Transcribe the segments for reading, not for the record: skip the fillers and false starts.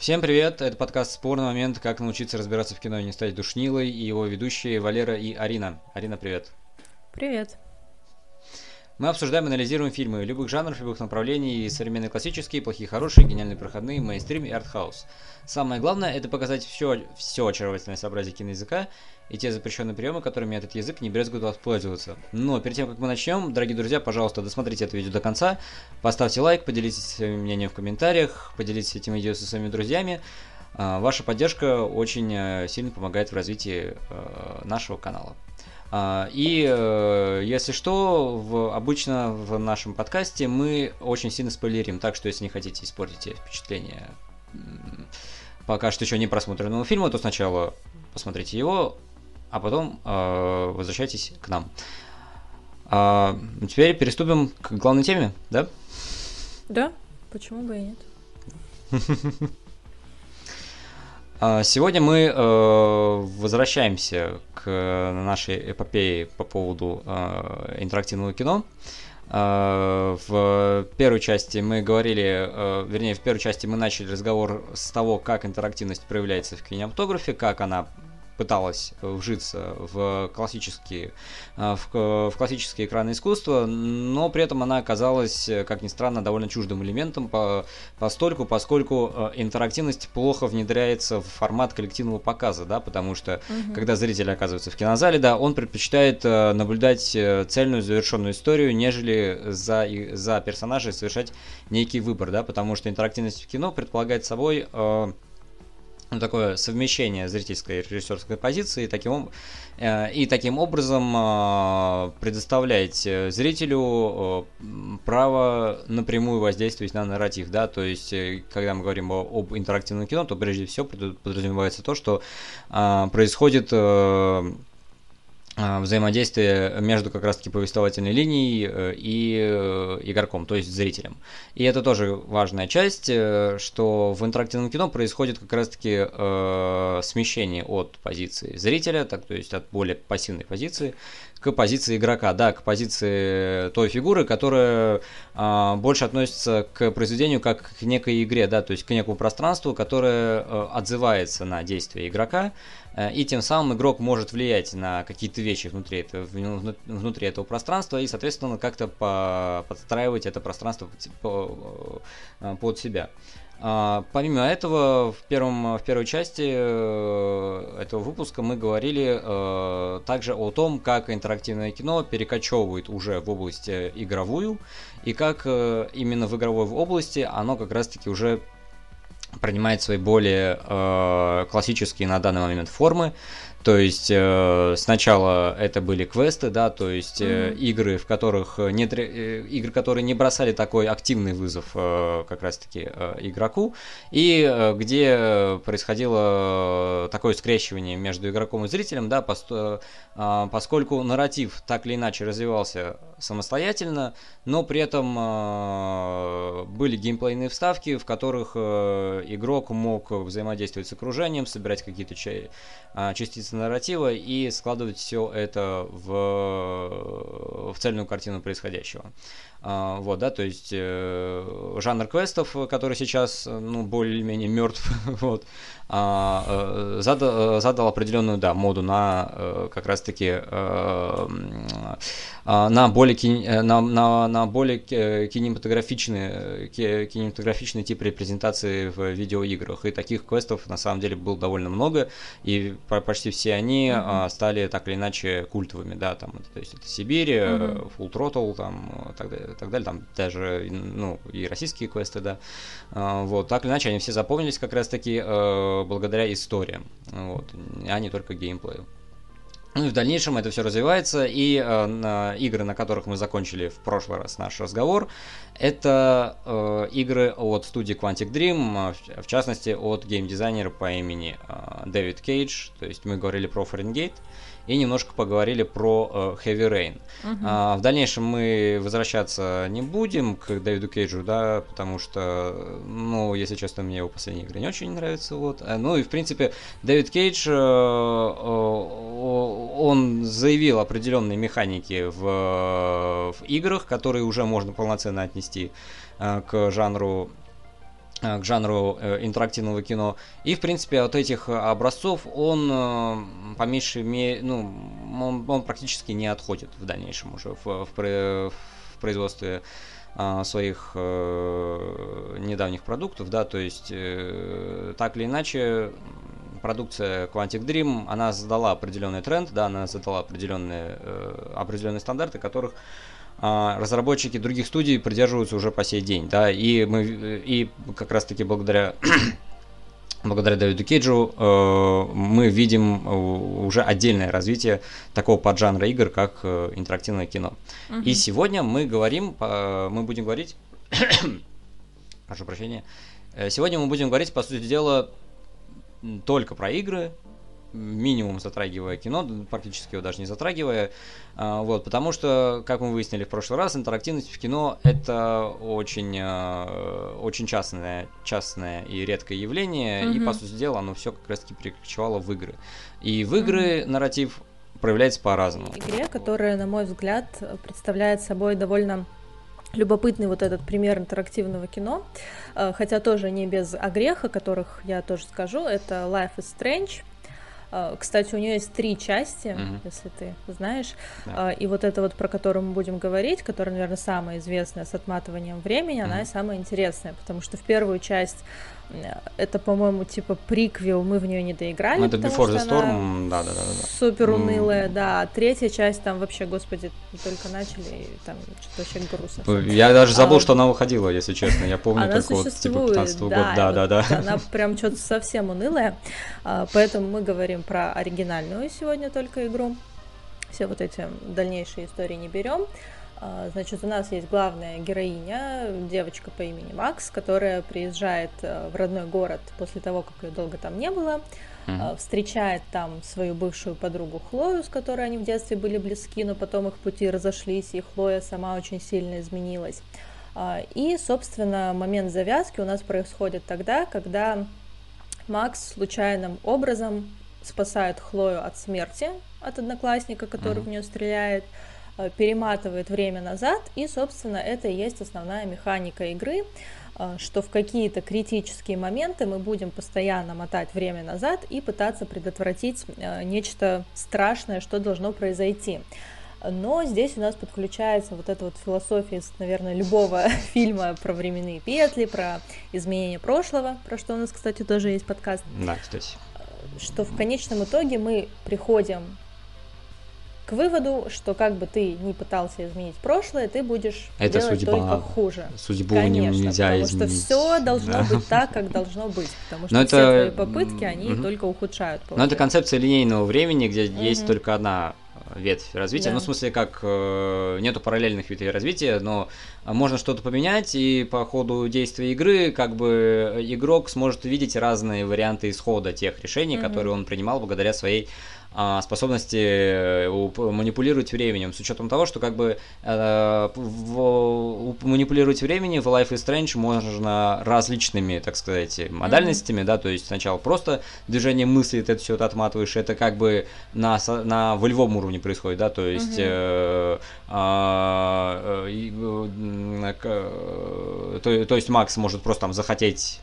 Всем привет, это подкаст «Спорный момент. Как научиться разбираться в кино и не стать душнилой», и его ведущие Валера и Арина. Арина, привет. Привет. Мы обсуждаем и анализируем фильмы любых жанров, любых направлений, и современные классические, плохие хорошие, гениальные проходные, мейнстрим и артхаус. Самое главное – это показать все очаровательное сообразие киноязыка и те запрещенные приемы, которыми этот язык не брезгует воспользоваться. Но перед тем, как мы начнем, дорогие друзья, пожалуйста, досмотрите это видео до конца, поставьте лайк, поделитесь своим мнением в комментариях, поделитесь этим видео со своими друзьями. Ваша поддержка очень сильно помогает в развитии нашего канала. И если что, обычно в нашем подкасте мы очень сильно спойлерим, так что если не хотите испортить впечатление пока что еще не просмотренного фильма, то сначала посмотрите его, а потом возвращайтесь к нам. Теперь переступим к главной теме, да? Да, почему бы и нет. Сегодня мы возвращаемся к нашей эпопее по поводу интерактивного кино. В первой части мы начали разговор с того, как интерактивность проявляется в кинематографе, как она пыталась вжиться в классические экраны искусства, но при этом она оказалась, как ни странно, довольно чуждым элементом, поскольку интерактивность плохо внедряется в формат коллективного показа, да, потому что когда зритель оказывается в кинозале, да, он предпочитает наблюдать цельную завершенную историю, нежели за персонажей совершать некий выбор, да, потому что интерактивность в кино предполагает собой такое совмещение зрительской и режиссерской позиции, таким образом предоставляет зрителю право напрямую воздействовать на нарратив, да, то есть, когда мы говорим об интерактивном кино, то прежде всего подразумевается то, что происходит взаимодействие между как раз-таки повествовательной линией и игроком, то есть зрителем. И это тоже важная часть, что в интерактивном кино происходит как раз-таки смещение от позиции зрителя, то есть от более пассивной позиции, к позиции игрока, да, к позиции той фигуры, которая больше относится к произведению как к некой игре, да, то есть к некому пространству, которое отзывается на действия игрока, и тем самым игрок может влиять на какие-то вещи внутри этого пространства и, соответственно, как-то подстраивать это пространство под себя. Помимо этого, в первой части этого выпуска мы говорили также о том, как интерактивное кино перекочевывает уже в область игровую, и как именно в игровой области оно как раз-таки уже принимает свои более классические на данный момент формы. То есть сначала это были квесты, да, то есть игры, в которых которые не бросали такой активный вызов как раз-таки игроку, и где происходило такое скрещивание между игроком и зрителем, да, поскольку нарратив так или иначе развивался самостоятельно, но при этом были геймплейные вставки, в которых игрок мог взаимодействовать с окружением, собирать какие-то частицы нарратива и складывать все это в цельную картину происходящего. Вот, да, то есть жанр квестов, который сейчас, ну, более-менее мертв, вот, задал определенную, да, моду на как раз-таки на более кинематографичный тип репрезентации в видеоиграх. И таких квестов на самом деле было довольно много, и почти все они стали так или иначе культовыми, да, там, то есть это Сибирь, Full Throttle, там, так далее, там даже, ну, и российские квесты, да, вот, так или иначе они все запомнились как раз-таки благодаря историям, вот, а не только геймплею. Ну и в дальнейшем это все развивается, и игры, на которых мы закончили в прошлый раз наш разговор, это игры от студии Quantic Dream, в частности от геймдизайнера по имени Дэвид Кейдж, то есть мы говорили про Fahrenheit и немножко поговорили про Heavy Rain. В дальнейшем мы возвращаться не будем к Дэвиду Кейджу, да, потому что, ну, если честно, мне его последние игры не очень нравятся, вот. Ну и, в принципе, Дэвид Кейдж, он заявил определенные механики в играх, которые уже можно полноценно отнести к жанру к жанру интерактивного кино. И, в принципе, от этих образцов он по меньшей мере, ну, он практически не отходит в дальнейшем уже в производстве своих недавних продуктов, да, то есть так или иначе продукция Quantic Dream, она задала определенный тренд, да, она задала определенные стандарты, которых разработчики других студий придерживаются уже по сей день, да, и мы как раз таки благодаря Дэвиду Кейджу мы видим уже отдельное развитие такого поджанра игр, как интерактивное кино. И сегодня мы будем говорить, прошу прощения, сегодня мы будем говорить, по сути дела, только про игры, минимум затрагивая кино, практически его даже не затрагивая, вот, потому что, как мы выяснили в прошлый раз, интерактивность в кино — это очень частное и редкое явление, и, по сути дела, оно все как раз-таки перекочевало в игры. И в игры нарратив проявляется по-разному. В игре, которая, на мой взгляд, представляет собой довольно любопытный вот этот пример интерактивного кино, хотя тоже не без огреха, которых я тоже скажу, это Life is Strange. Кстати, у нее есть 3 части, если ты знаешь, и вот это вот, про которую мы будем говорить, которая, наверное, самая известная с отматыванием времени, она и самая интересная, потому что в первую часть это, по-моему, типа приквел, мы в нее не доиграли, это потому Before the Storm, да. Супер унылая, да, 3-я часть там вообще, господи, только начали, и там что-то вообще грустно. Я даже забыл, что она выходила, если честно, я помню она только вот типа 15-го года, да. Она прям что-то совсем унылая, поэтому мы говорим про оригинальную сегодня только игру. Все вот эти дальнейшие истории не берем. Значит, у нас есть главная героиня, девочка по имени Макс, которая приезжает в родной город после того, как ее долго там не было, встречает там свою бывшую подругу Хлою, с которой они в детстве были близки, но потом их пути разошлись, и Хлоя сама очень сильно изменилась. И, собственно, момент завязки у нас происходит тогда, когда Макс случайным образом спасает Хлою от смерти, от одноклассника, который в нее стреляет, перематывает время назад, и, собственно, это и есть основная механика игры, что в какие-то критические моменты мы будем постоянно мотать время назад и пытаться предотвратить нечто страшное, что должно произойти. Но здесь у нас подключается вот эта вот философия, наверное, любого фильма про временные петли, про изменение прошлого, про что у нас, кстати, тоже есть подкаст. Да, кстати. Что в конечном итоге мы приходим к выводу, что как бы ты ни пытался изменить прошлое, ты будешь делать только хуже. Судьбу нельзя изменить. Потому что все должно быть так, как должно быть. Потому что все твои попытки, они только ухудшают. Но это концепция линейного времени, где есть только одна ветвь развития, ну, в смысле, как нету параллельных ветвей развития, но можно что-то поменять, и по ходу действия игры, как бы, игрок сможет видеть разные варианты исхода тех решений, которые он принимал благодаря своей способности манипулировать временем, с учетом того, что как бы манипулировать временем в Life is Strange можно различными, так сказать, модальностями, да, то есть сначала просто движение мысли, ты это все отматываешь, это как бы на волевом уровне происходит, да, то есть то есть Макс может просто там захотеть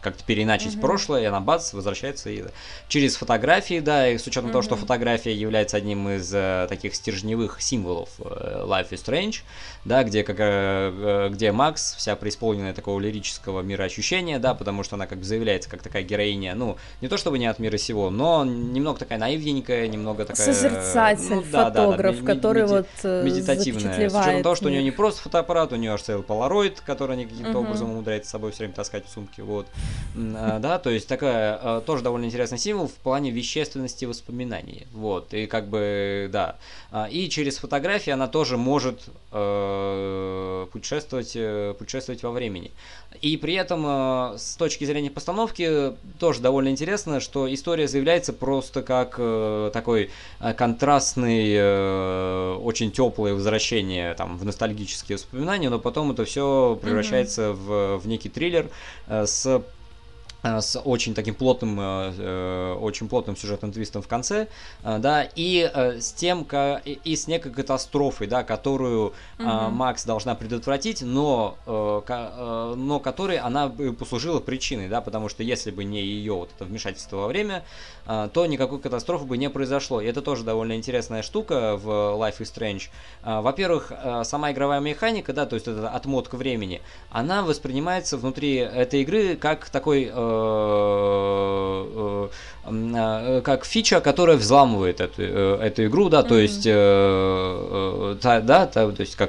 как-то переиначить прошлое, и она бац, возвращается и через фотографии, да, и с учетом того, что фотография является одним из таких стержневых символов Life is Strange, да, где Макс вся преисполненная такого лирического мироощущения, да, потому что она как бы заявляется как такая героиня, ну, не то чтобы не от мира сего, но немного такая наивненькая, немного такая... Созерцатель, ну, фотограф, который медитативная. С учетом того, что у нее не просто фотоаппарат, у нее аж целый полароид, который они каким-то образом умудряется с собой все время таскать в сумке, вот. Да, то есть такая тоже довольно интересный символ в плане вещественности воспоминаний, вот, и как бы, да, и через фотографии она тоже может путешествовать во времени, и при этом с точки зрения постановки тоже довольно интересно, что история заявляется просто как такой контрастный, очень теплое возвращение там в ностальгические воспоминания, но потом это все превращается в некий триллер с с очень таким плотным, сюжетным твистом в конце, да, и с некой катастрофой, да, которую Макс должна предотвратить, но которой она послужила причиной, да, потому что если бы не ее вот это вмешательство во время, то никакой катастрофы бы не произошло. И это тоже довольно интересная штука в Life is Strange. Во-первых, сама игровая механика, да, то есть это отмотка времени, она воспринимается внутри этой игры как такой... как фича, которая взламывает эту игру, да, то есть, как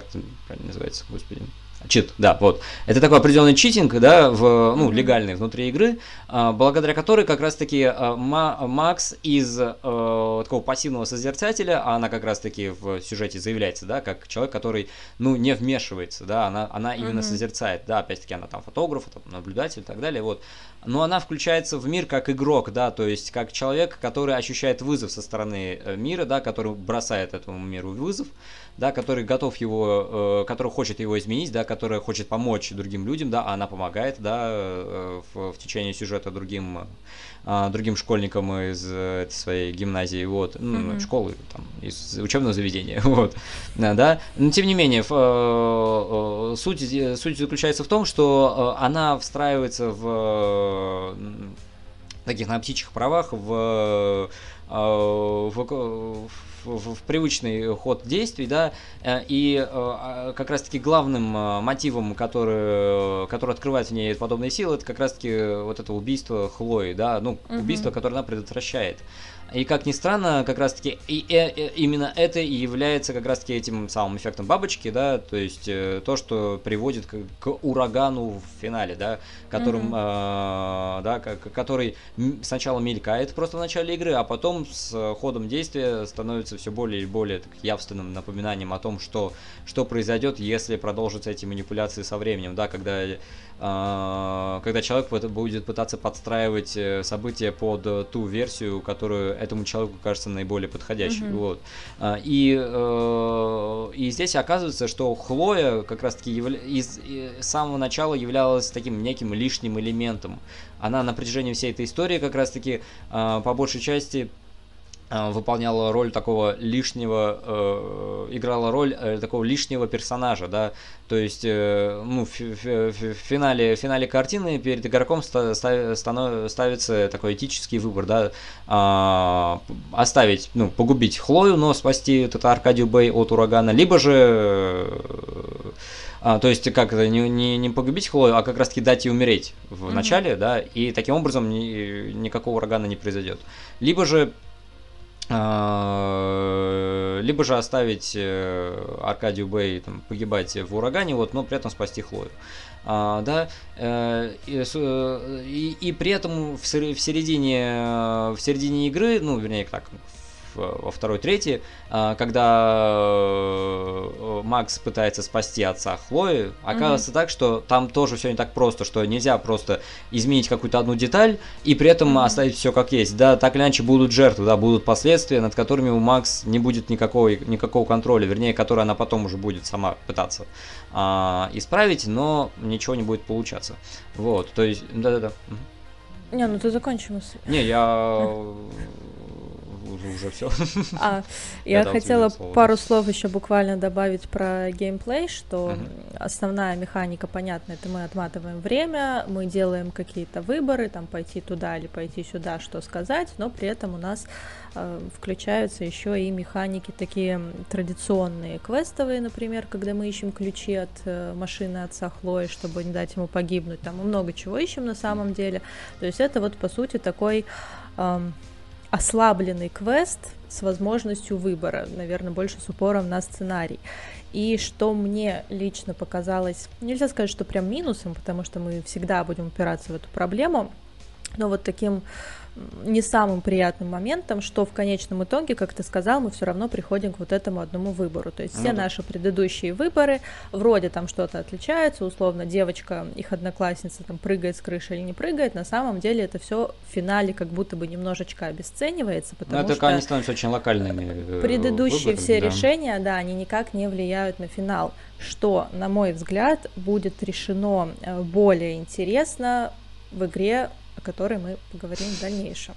это правильно называется, господи, чит, да, вот. Это такой определенный читинг, да, легальный внутри игры, благодаря которой как раз-таки Макс из такого пассивного созерцателя, а она как раз-таки в сюжете заявляется, да, как человек, который, не вмешивается, да, она именно созерцает, да, опять-таки она там фотограф, там, наблюдатель и так далее, вот. Но она включается в мир как игрок, да, то есть как человек, который ощущает вызов со стороны мира, да, который бросает этому миру вызов, да, который готов его, который хочет его изменить, да, которая хочет помочь другим людям, да, а она помогает, да, в течение сюжета другим школьникам из своей гимназии, вот, школы, там, из учебного заведения, вот, да. Но тем не менее, суть заключается в том, что она встраивается в таких на птичьих правах в привычный ход действий, да, и как раз-таки главным мотивом, который открывает в ней подобные силы, это как раз-таки вот это убийство Хлои, да, убийство, которое она предотвращает. И, как ни странно, как раз-таки именно это и является как раз-таки этим самым эффектом бабочки, да, то есть то, что приводит к урагану в финале, да, который сначала мелькает просто в начале игры, а потом с ходом действия становится все более и более явственным напоминанием о том, что произойдет, если продолжатся эти манипуляции со временем, да, когда человек будет пытаться подстраивать события под ту версию, которую этому человеку кажется наиболее подходящей. Вот. И здесь оказывается, что Хлоя как раз-таки с самого начала являлась таким неким лишним элементом. Она на протяжении всей этой истории как раз-таки по большей части выполняла роль такого лишнего, играла роль такого лишнего персонажа, да, то есть, в финале картины перед игроком ставится такой этический выбор, да, оставить, погубить Хлою, но спасти Аркадию Бэй от урагана, либо же, то есть, как это, не погубить Хлою, а как раз-таки дать ей умереть в начале, да, и таким образом никакого урагана не произойдет, либо же оставить Аркадию Бэй там погибать в урагане, вот, но при этом спасти Хлою. И при этом в середине игры, вернее так, во второй, третьей, когда Макс пытается спасти отца Хлои, оказывается так, что там тоже все не так просто, что нельзя просто изменить какую-то одну деталь и при этом оставить все как есть. Да, так или иначе будут жертвы, да, будут последствия, над которыми у Макс не будет никакого контроля, вернее, который она потом уже будет сама пытаться исправить, но ничего не будет получаться. Вот, то есть, да-да-да. Не, ты закончи мысль. Не, уже все. Я хотела пару слов еще буквально добавить про геймплей, что основная механика, понятно, это мы отматываем время, мы делаем какие-то выборы, там пойти туда или пойти сюда, что сказать, но при этом у нас включаются еще и механики такие традиционные, квестовые, например, когда мы ищем ключи от машины отца Хлои, чтобы не дать ему погибнуть, там мы много чего ищем на самом деле, то есть это вот по сути такой... ослабленный квест с возможностью выбора, наверное, больше с упором на сценарий. И что мне лично показалось, нельзя сказать, что прям минусом, потому что мы всегда будем упираться в эту проблему, но вот таким не самым приятным моментом, что в конечном итоге, как ты сказал, мы все равно приходим к вот этому одному выбору. То есть все наши предыдущие выборы вроде там что-то отличаются, условно девочка, их одноклассница там прыгает с крыши или не прыгает, на самом деле это все в финале как будто бы немножечко обесценивается, потому что они становятся очень локальными. Предыдущие все решения, да, они никак не влияют на финал, что, на мой взгляд, будет решено более интересно в игре о которой мы поговорим в дальнейшем.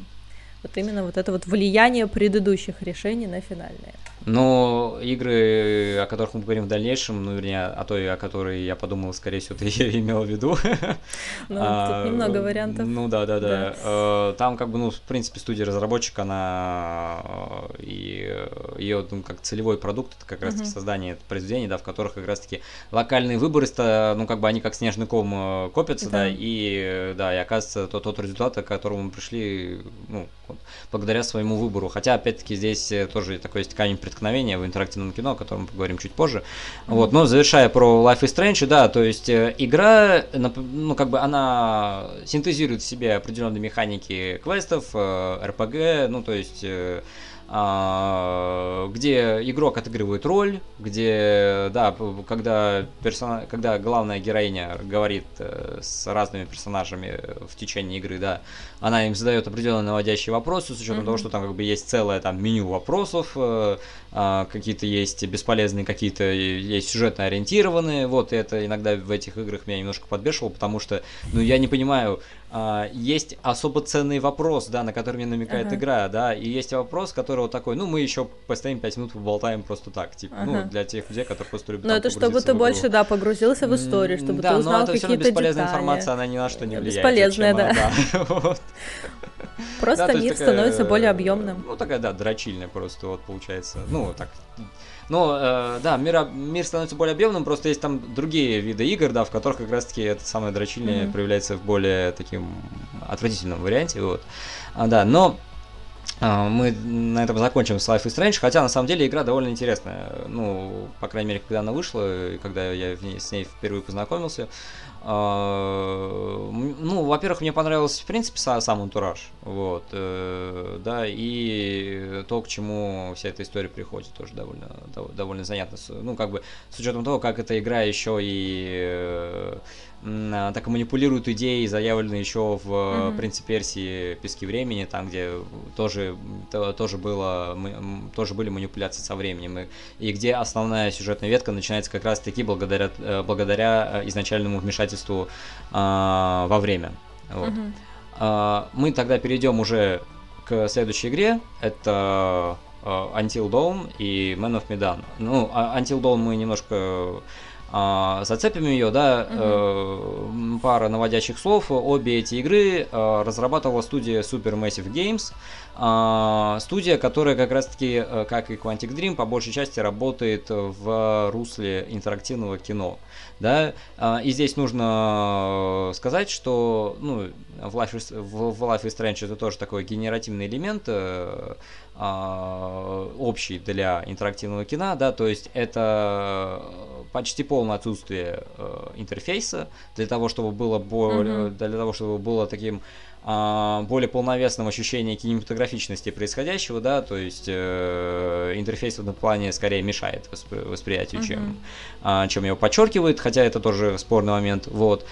Вот именно вот это вот влияние предыдущих решений на финальные. Ну, игры, о которых мы поговорим в дальнейшем, ну, вернее, о той, о которой я подумал, скорее всего, ты имел в виду. Ну, тут немного вариантов. Ну, да. Там, как бы, ну, в принципе, студия-разработчик, она и ее, ну, как целевой продукт, это как раз-таки создание произведений, да, в которых как раз-таки локальные выборы, ну, как бы, они как снежный ком копятся, да, и, да, и оказывается, тот результат, к которому мы пришли, ну, благодаря своему выбору. Хотя, опять-таки, здесь тоже такой есть камень преткновения в интерактивном кино, о котором мы поговорим чуть позже. Вот, но завершая про Life is Strange, да, то есть игра, ну, как бы она синтезирует в себе определенные механики квестов, RPG, ну, то есть... где игрок отыгрывает роль, где, да, когда главная героиня говорит с разными персонажами в течение игры, да, она им задает определенные наводящие вопросы, с учетом того, что там как бы есть целое там меню вопросов, какие-то есть бесполезные, какие-то есть сюжетно ориентированные, вот, и это иногда в этих играх меня немножко подбешивало, потому что, ну, я не понимаю, есть особо ценный вопрос, да, на который мне намекает игра, да, и есть вопрос, который вот такой, ну, мы еще постоим 5 минут поболтаем просто так, типа, ну, для тех людей, которые просто любят. Ну, это чтобы ты больше, да, погрузился в историю, чтобы ты узнал какие-то детали. Да, но это все равно бесполезная информация, она ни на что не влияет. Бесполезная, да. Просто мир становится более объемным. Ну, такая, да, дрочильная просто, вот, получается, ну, так... Но, да, мир становится более объемным, просто есть там другие виды игр, да, в которых как раз-таки это самое дрочильное проявляется в более таким отвратительном варианте, вот. Да, но мы на этом закончим с Life is Strange, хотя на самом деле игра довольно интересная, ну, по крайней мере, когда она вышла, и когда я с ней впервые познакомился. Ну, во-первых, мне понравился, в принципе, сам антураж, вот, да, и то, к чему вся эта история приходит, тоже довольно занятно, ну, как бы, с учетом того, как эта игра еще и так и манипулирует идеей, заявленной еще в «Принце Персии. Пески времени», там, где тоже были манипуляции со временем, и где основная сюжетная ветка начинается как раз-таки благодаря изначальному вмешательству во время. Вот. Мы тогда перейдем уже к следующей игре, это Until Dawn и Man of Medan. Ну, Until Dawn мы немножко... зацепим ее, да, пара наводящих слов. Обе эти игры разрабатывала студия Super Massive Games, студия, которая как раз-таки, как и Quantic Dream, по большей части работает в русле интерактивного кино, да, и здесь нужно сказать, что, ну, в Life is Strange это тоже такой генеративный элемент, общий для интерактивного кино, да, то есть это почти полное отсутствие интерфейса для того, чтобы было таким более полновесным ощущение кинематографичности происходящего, да, то есть интерфейс в этом плане скорее мешает восприятию, чем его подчеркивает, хотя это тоже спорный момент, вот.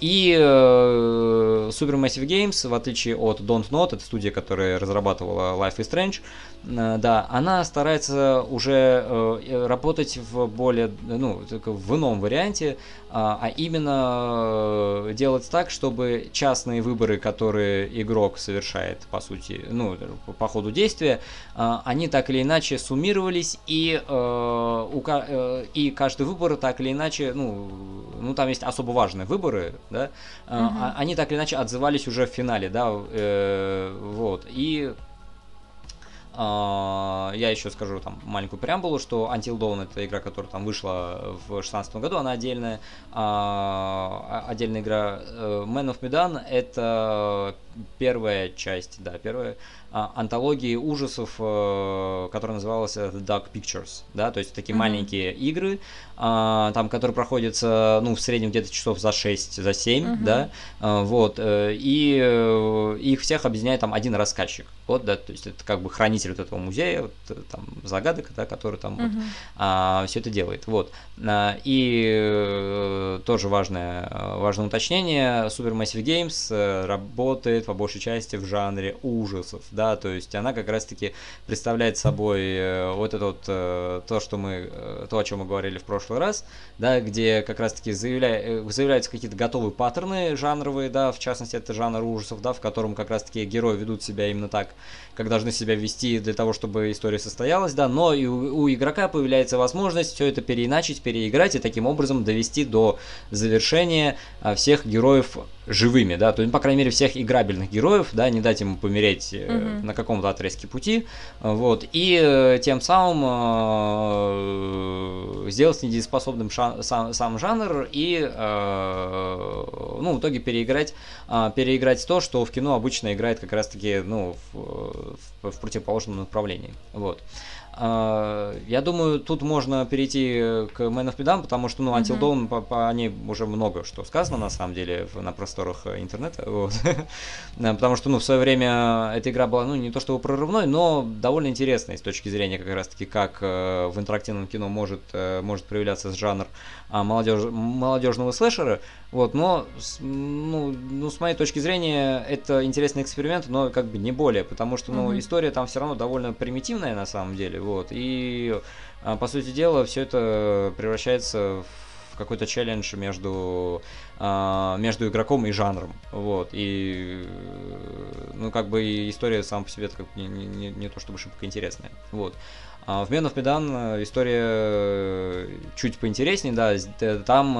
И Super Massive Games, в отличие от Dontnod, это студия, которая разрабатывала Life is Strange, да, она старается уже работать в более, ну, в ином варианте, а именно делать так, чтобы частные выборы, которые игрок совершает, по сути, ну, по ходу действия, они так или иначе суммировались, и каждый выбор так или иначе, ну, там есть особо важные выборы, да, они так или иначе отзывались уже в финале, да, вот, и... Я еще скажу там маленькую преамбулу, что Until Dawn — это игра, которая там вышла в 2016 году, она отдельная игра. Man of Medan — это первая часть, да, первая антологии ужасов, которая называлась The Dark Pictures, да, то есть такие маленькие игры, там, которые проходятся, ну, в среднем где-то часов за 6, за 7, да, вот, и их всех объединяет там один рассказчик, вот, да, то есть это как бы хранитель вот этого музея, вот, там, загадок, да, который там вот, все это делает, вот, и тоже важное уточнение, Super Massive Games работает по большей части в жанре ужасов, да, то есть она как раз-таки представляет собой вот это вот, то, о чем мы говорили в прошлый раз, да, где как раз-таки заявляются какие-то готовые паттерны жанровые, да, в частности, это жанр ужасов, да, в котором как раз-таки герои ведут себя именно так, как должны себя вести для того, чтобы история состоялась, да, но и у игрока появляется возможность все это переиначить, переиграть и таким образом довести до завершения всех героев живыми, да, то есть, по крайней мере, всех играбельных героев, да, не дать ему помереть на каком-то отрезке пути, вот, и тем самым сделать недееспособным сам жанр и, ну, в итоге переиграть то, что в кино обычно играет как раз-таки, ну, в противоположном направлении, вот. Я думаю, тут можно перейти к Man of Medan, потому что, ну, Until Dawn, по ней уже много что сказано, на самом деле, на просторах интернета, вот. Потому что, ну, в свое время эта игра была, ну, не то чтобы прорывной, но довольно интересной с точки зрения как раз-таки, как в интерактивном кино может проявляться жанр молодежного слэшера, вот, но, ну, с моей точки зрения, это интересный эксперимент, но как бы не более, потому что, ну, история там все равно довольно примитивная, на самом деле, вот, и, по сути дела, все это превращается в какой-то челлендж между игроком и жанром, вот, и, ну, как бы история сама по себе не то чтобы шибко интересная, вот. В Man of Medan история чуть поинтереснее, да, там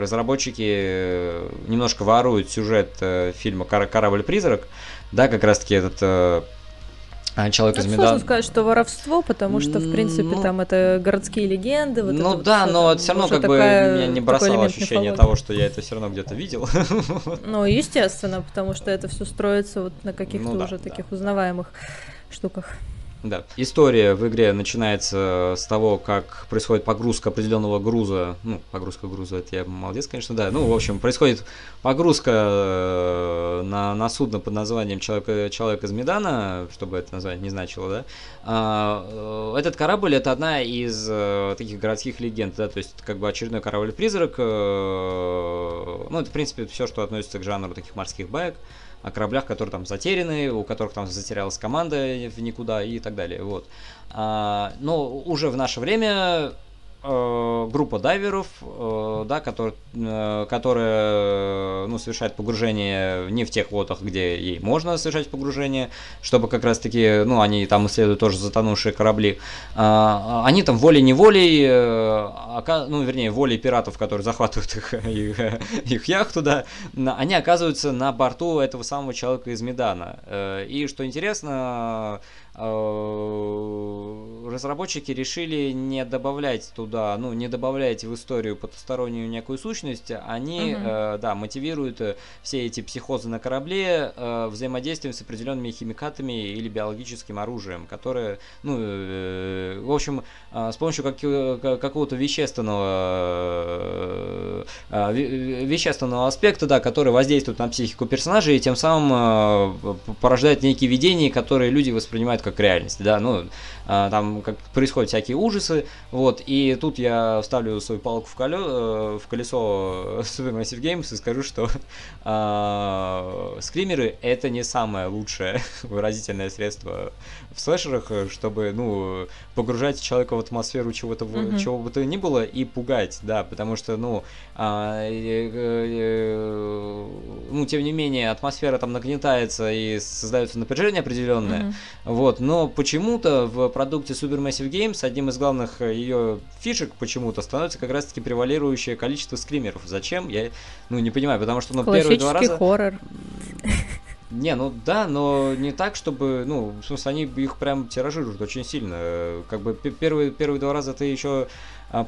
разработчики немножко воруют сюжет фильма «Корабль-призрак», да, как раз-таки этот... Человек из Медана. Сложно сказать, что воровство, потому что, в принципе, там это городские легенды. Вот, ну это, да, вот, но это все равно как бы меня не бросало ощущение того, что я это все равно где-то видел. Ну, естественно, потому что это все строится вот на каких-то уже таких узнаваемых штуках. Да. История в игре начинается с того, как происходит погрузка определенного груза. Ну, погрузка груза, это я молодец, конечно, да. Ну, в общем, происходит погрузка на судно под названием «Человек из Медана», чтобы это название не значило, да. Этот корабль – это одна из таких городских легенд, да, то есть как бы очередной корабль-призрак. Ну, это, в принципе, все, что относится к жанру таких морских баек. О кораблях, которые там затеряны, у которых там затерялась команда в никуда и так далее, вот. Но уже в наше время группа дайверов, да, которая, ну, совершает погружение не в тех лодах, где ей можно совершать погружение, чтобы как раз-таки, ну, они там исследуют тоже затонувшие корабли. Они там волей-неволей, ну, вернее, волей пиратов, которые захватывают их яхту, да, они оказываются на борту этого самого человека из Медана. И, что интересно, разработчики решили не добавлять туда, ну, не добавлять в историю потустороннюю некую сущность, они, да, мотивируют все эти психозы на корабле взаимодействием с определенными химикатами или биологическим оружием, которое, ну, в общем, с помощью какого-то вещественного аспекта, да, который воздействует на психику персонажей и тем самым порождает некие видения, которые люди воспринимают как реальность, да, ну, там как происходят всякие ужасы, вот, и тут я вставлю свою палку в колесо Super Massive Games и скажу, что скримеры — это не самое лучшее выразительное средство в слэшерах, чтобы, ну, погружать человека в атмосферу чего бы то ни было и пугать, да, потому что, ну, ну, тем не менее, атмосфера там нагнетается и создается напряжение определенное, вот. Но почему-то в продукте Super Massive Games одним из главных ее фишек почему-то становится как раз-таки превалирующее количество скримеров. Зачем? Я, ну, не понимаю, потому что, ну, первые два раза... хоррор. Не, ну да, но не так, чтобы, ну, в смысле, они их прям тиражируют очень сильно. Как бы первые два раза ты еще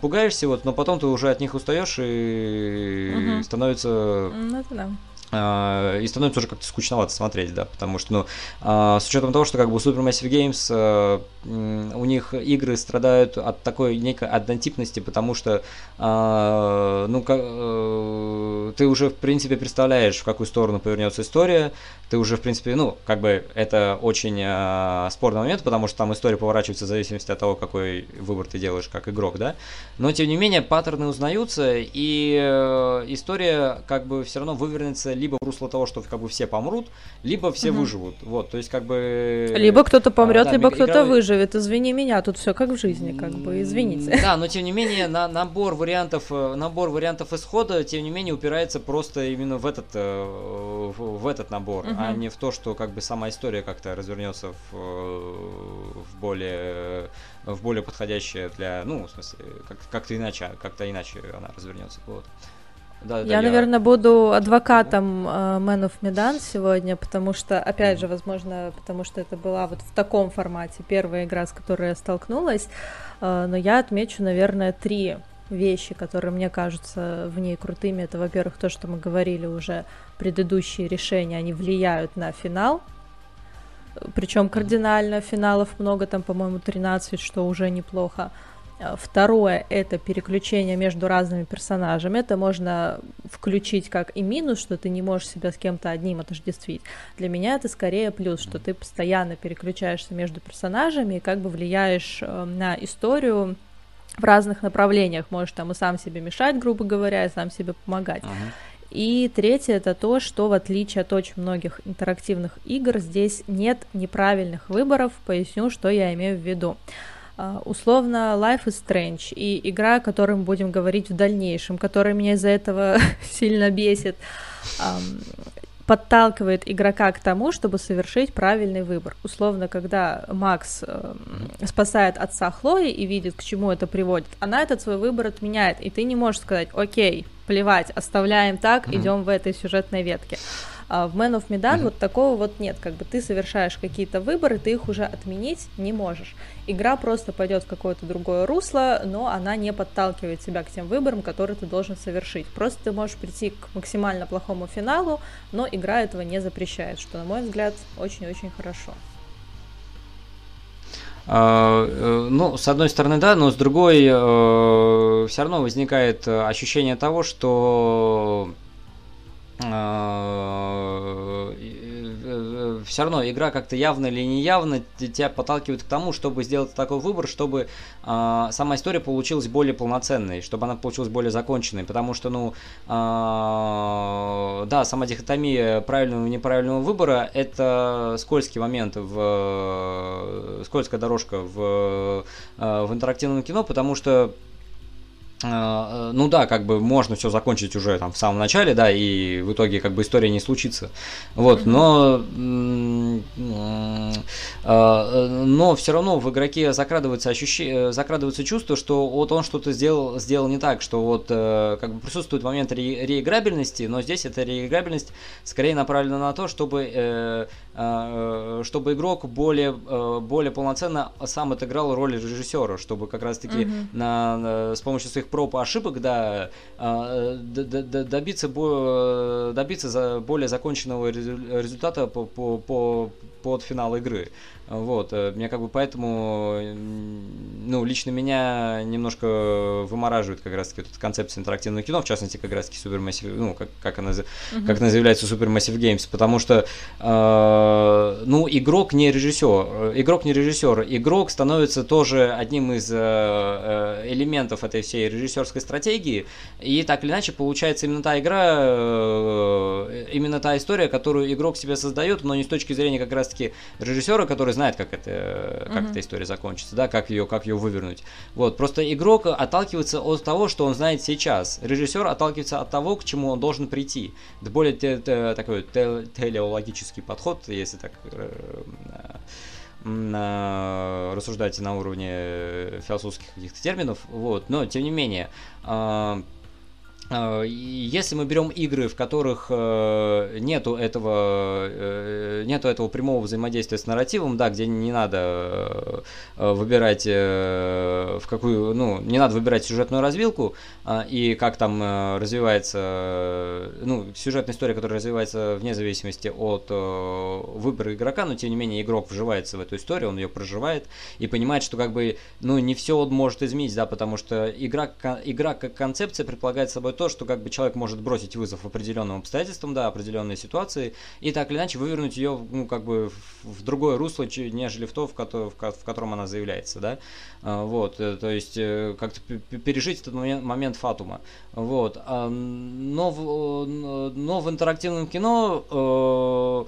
пугаешься, вот, но потом ты уже от них устаешь и становится... Ну, это да. И становится уже как-то скучновато смотреть, да, потому что, ну, с учетом того, что как бы у Supermassive Games у них игры страдают от такой некой однотипности, потому что, ну, ты уже, в принципе, представляешь, в какую сторону повернется история, ты уже, в принципе, ну, как бы это очень спорный момент, потому что там история поворачивается в зависимости от того, какой выбор ты делаешь как игрок, да, но, тем не менее, паттерны узнаются, и история как бы все равно вывернется либо в русло того, что как бы все помрут, либо все выживут. Вот, то есть как бы... Либо кто-то помрет, либо кто-то выживет. Извини меня, тут все как в жизни, как бы, извините. Да, но тем не менее набор вариантов исхода, тем не менее, упирается просто именно в этот набор, а не в то, что как бы сама история как-то развернется в более подходящее для, ну, в смысле, как-то иначе она развернется. Вот. Да, я, наверное, буду адвокатом Man of Medan сегодня, потому что, опять же, возможно, потому что это была вот в таком формате первая игра, с которой я столкнулась, но я отмечу, наверное, три вещи, которые мне кажутся в ней крутыми. Это, во-первых, то, что мы говорили уже, предыдущие решения, они влияют на финал, причем кардинально. Финалов много, там, по-моему, 13, что уже неплохо. Второе — это переключение между разными персонажами. Это можно включить как и минус, что ты не можешь себя с кем-то одним отождествить. Для меня это скорее плюс, что ты постоянно переключаешься между персонажами и как бы влияешь на историю в разных направлениях. Можешь там и сам себе мешать, грубо говоря, и сам себе помогать. И третье — это то, что в отличие от очень многих интерактивных игр, здесь нет неправильных выборов. Поясню, что я имею в виду. Условно, Life is Strange и игра, о которой мы будем говорить в дальнейшем, которая меня из-за этого сильно бесит, подталкивает игрока к тому, чтобы совершить правильный выбор. Условно, когда Макс спасает отца Хлои и видит, к чему это приводит, она этот свой выбор отменяет, и ты не можешь сказать: окей, плевать, оставляем так, идем в этой сюжетной ветке. А в Man of Medan вот такого вот нет, как бы ты совершаешь какие-то выборы, ты их уже отменить не можешь. Игра просто пойдет в какое-то другое русло, но она не подталкивает тебя к тем выборам, которые ты должен совершить. Просто ты можешь прийти к максимально плохому финалу, но игра этого не запрещает, что, на мой взгляд, очень-очень хорошо. Ну, с одной стороны, да, но с другой все равно возникает ощущение того, что... все равно игра как-то явно или неявно тебя подталкивает к тому, чтобы сделать такой выбор, чтобы сама история получилась более полноценной, чтобы она получилась более законченной, потому что, ну, да, сама дихотомия правильного и неправильного выбора — это скользкий момент, скользкая дорожка в интерактивном кино, потому что ну да, как бы можно все закончить уже там в самом начале, да, и в итоге как бы история не случится. Вот, но все равно в игроке закрадывается чувство, что вот он что-то сделал не так, что вот как бы присутствует момент реиграбельности, но здесь эта реиграбельность скорее направлена на то, чтобы игрок более полноценно сам отыграл роль режиссера, чтобы как раз-таки с помощью своих проб и ошибок, да, добиться более законченного результата под финал игры. Вот, мне как бы поэтому, ну, лично меня немножко вымораживает как раз-таки вот эта концепция интерактивного кино, в частности, как раз-таки Super Massive, ну, как она заявляется, Super Massive Games, потому что, ну, игрок не режиссер, игрок становится тоже одним из элементов этой всей режиссерской стратегии, и так или иначе получается именно та игра, именно та история, которую игрок себе создает, но не с точки зрения как раз-таки режиссера, который знает, как эта история закончится, да, как ее вывернуть. Вот, просто игрок отталкивается от того, что он знает сейчас. Режиссер отталкивается от того, к чему он должен прийти. Это более такой телеологический подход, если так рассуждать на уровне философских каких-то терминов. Вот, но тем не менее. Если мы берем игры, в которых нету этого прямого взаимодействия с нарративом, да, где не надо выбирать выбирать сюжетную развилку и как там развивается, ну, сюжетная история, которая развивается вне зависимости от выбора игрока, но тем не менее игрок вживается в эту историю, он ее проживает и понимает, что как бы, ну, не все он может изменить, да, потому что игра как концепция предполагает собой то, что как бы человек может бросить вызов определенным обстоятельствам, да, определенной ситуации, и так или иначе вывернуть ее, ну, как бы в другое русло, нежели в то, в котором она заявляется, да, вот, то есть как-то пережить этот момент фатума, вот, но в интерактивном кино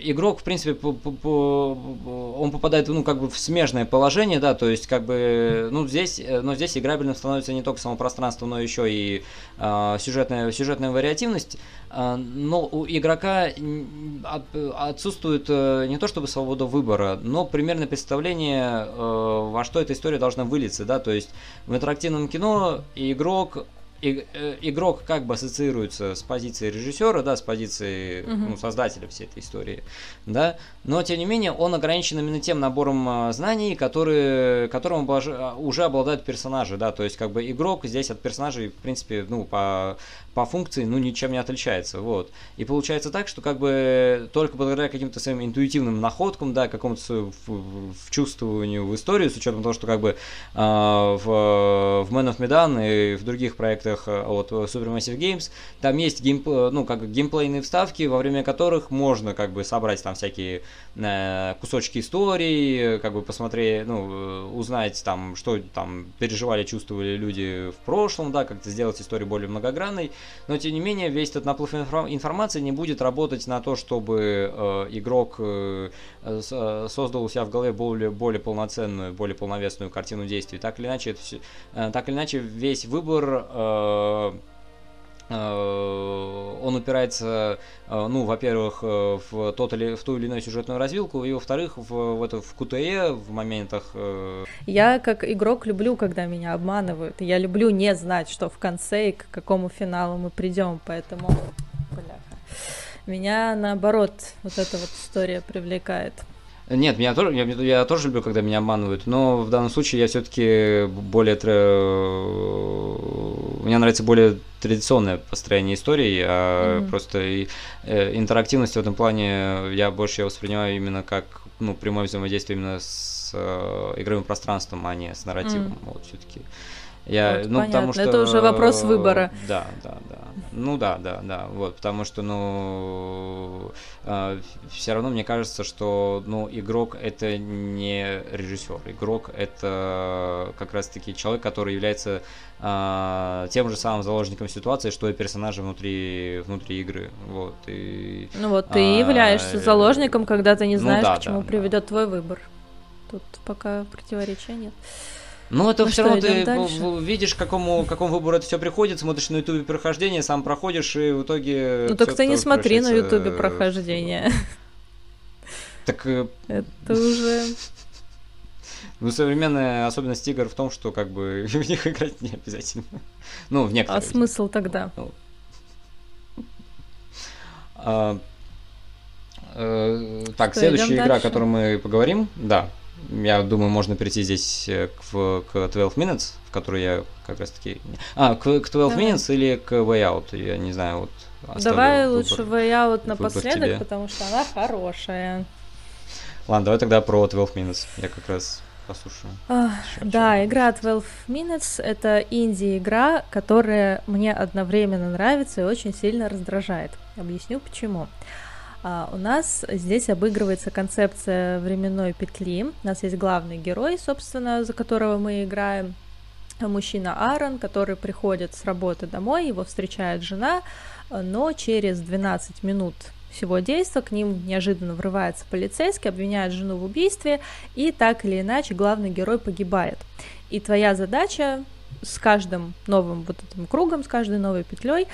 игрок, в принципе, он попадает, ну, как бы в смежное положение, да, то есть, как бы, ну, здесь, но здесь играбельным становится не только само пространство, но еще и сюжетная вариативность, но у игрока отсутствует не то чтобы свобода выбора, но примерное представление, во что эта история должна вылиться, да, то есть в интерактивном кино игрок как бы ассоциируется с позицией режиссера, да, с позицией ну, создателя всей этой истории, да, но тем не менее он ограничен именно тем набором знаний, которым уже обладают персонажи, да, то есть как бы игрок здесь от персонажей, в принципе, ну, по функции, ну, ничем не отличается, вот, и получается так, что как бы только благодаря каким-то своим интуитивным находкам, да, какому-то вчувствованию в историю, с учетом того, что как бы в Man of Medan и в других проектах от Super Massive Games там есть ну, как бы геймплейные вставки, во время которых можно как бы собрать там всякие кусочки истории, как бы посмотреть, ну, узнать там, что там переживали, чувствовали люди в прошлом, да, как-то сделать историю более многогранной, но тем не менее весь этот наплыв информации не будет работать на то, чтобы игрок создал у себя в голове более полноценную, более полновесную картину действий. Так или иначе, весь выбор он упирается, ну, во-первых, в ту или иную сюжетную развилку, и, во-вторых, в QTE, в моментах... Я, как игрок, люблю, когда меня обманывают. Я люблю не знать, что в конце и к какому финалу мы придем, поэтому... Бляха. Меня, наоборот, вот эта вот история привлекает. Нет, я тоже люблю, когда меня обманывают, но в данном случае я все-таки мне нравится более традиционное построение истории, а просто интерактивность в этом плане я больше воспринимаю именно как, ну, прямое взаимодействие именно с игровым пространством, а не с нарративом, вот, все-таки. Вот, ну, потому что... Это уже вопрос выбора. Да. Ну да. Вот, потому что, ну, все равно мне кажется, что, ну, игрок — это не режиссер. Игрок — это как раз-таки человек, который является тем же самым заложником ситуации, что и персонажи внутри игры. Вот, и... Ну вот, ты являешься заложником, когда ты не знаешь, к чему приведет твой выбор. Тут пока противоречия нет. Ну, это все равно ты видишь, к какому выбору это все приходит, смотришь на Ютубе прохождение, сам проходишь, и в итоге... Ну, так ты не смотри на Ютубе прохождение. Так... Это уже... Ну, современная особенность игр в том, что, как бы, в них играть не обязательно. Ну, в некоторых. А смысл тогда? Так, следующая игра, о которой мы поговорим, да. Я думаю, можно перейти здесь к 12 Minutes, в которой я как раз таки... к 12 Minutes или к Way Out, я не знаю, вот... Давай лучше Way Out напоследок, потому что она хорошая. Ладно, давай тогда про 12 Minutes, я как раз послушаю. Да, игра 12 Minutes — это инди-игра, которая мне одновременно нравится и очень сильно раздражает. Объясню, почему. У нас здесь обыгрывается концепция временной петли. У нас есть главный герой, собственно, за которого мы играем, мужчина Аарон, который приходит с работы домой, его встречает жена, но через 12 минут всего действия к ним неожиданно врывается полицейский, обвиняет жену в убийстве, и так или иначе главный герой погибает. И твоя задача с каждым новым вот этим кругом, с каждой новой петлей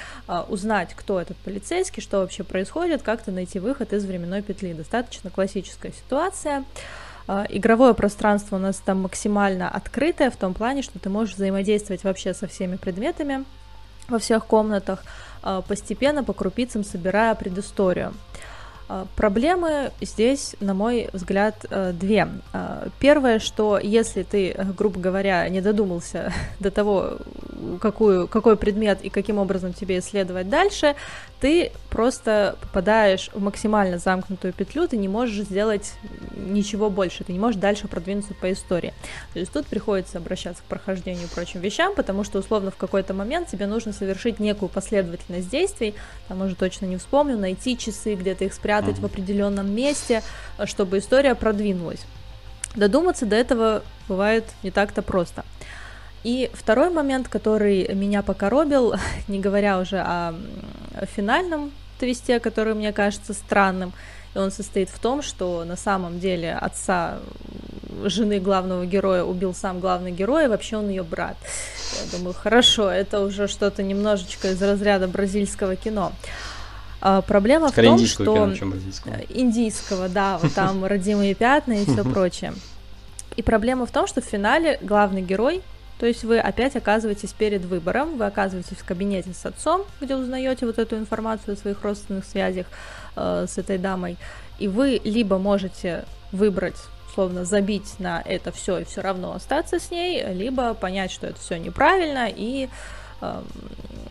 узнать, кто этот полицейский, что вообще происходит, как-то найти выход из временной петли. Достаточно классическая ситуация. Игровое пространство у нас там максимально открытое, в том плане, что ты можешь взаимодействовать вообще со всеми предметами во всех комнатах, постепенно, по крупицам собирая предысторию. Проблемы здесь, на мой взгляд, две. Первое, что если ты, грубо говоря, не додумался до того, какой предмет и каким образом тебе исследовать дальше, ты просто попадаешь в максимально замкнутую петлю, ты не можешь сделать ничего больше, ты не можешь дальше продвинуться по истории. То есть тут приходится обращаться к прохождению и прочим вещам, потому что условно в какой-то момент тебе нужно совершить некую последовательность действий, там уже точно не вспомню, найти часы, где-то их спрятать в определенном месте, чтобы история продвинулась. Додуматься до этого бывает не так-то просто. И второй момент, который меня покоробил, не говоря уже о финальном твисте, который мне кажется странным, и он состоит в том, что на самом деле отца жены главного героя убил сам главный герой, и вообще он ее брат. Я думаю, хорошо, это уже что-то немножечко из разряда бразильского кино. Проблема скорее в том, что... Скорее индийского кино, чем бразильского. Индийского, да, вот там «Родимые пятна» и все прочее. И проблема в том, что в финале главный герой, то есть вы опять оказываетесь перед выбором, вы оказываетесь в кабинете с отцом, где узнаете вот эту информацию о своих родственных связях с этой дамой, и вы либо можете выбрать, условно, забить на это все и все равно остаться с ней, либо понять, что это все неправильно, и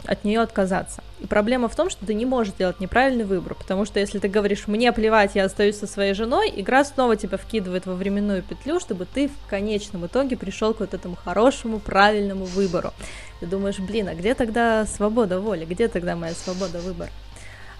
от нее отказаться. И проблема в том, что ты не можешь делать неправильный выбор, потому что если ты говоришь «мне плевать, я остаюсь со своей женой», игра снова тебя вкидывает во временную петлю, чтобы ты в конечном итоге пришел к вот этому хорошему, правильному выбору. Ты думаешь, блин, а где тогда свобода воли, где тогда моя свобода выбора?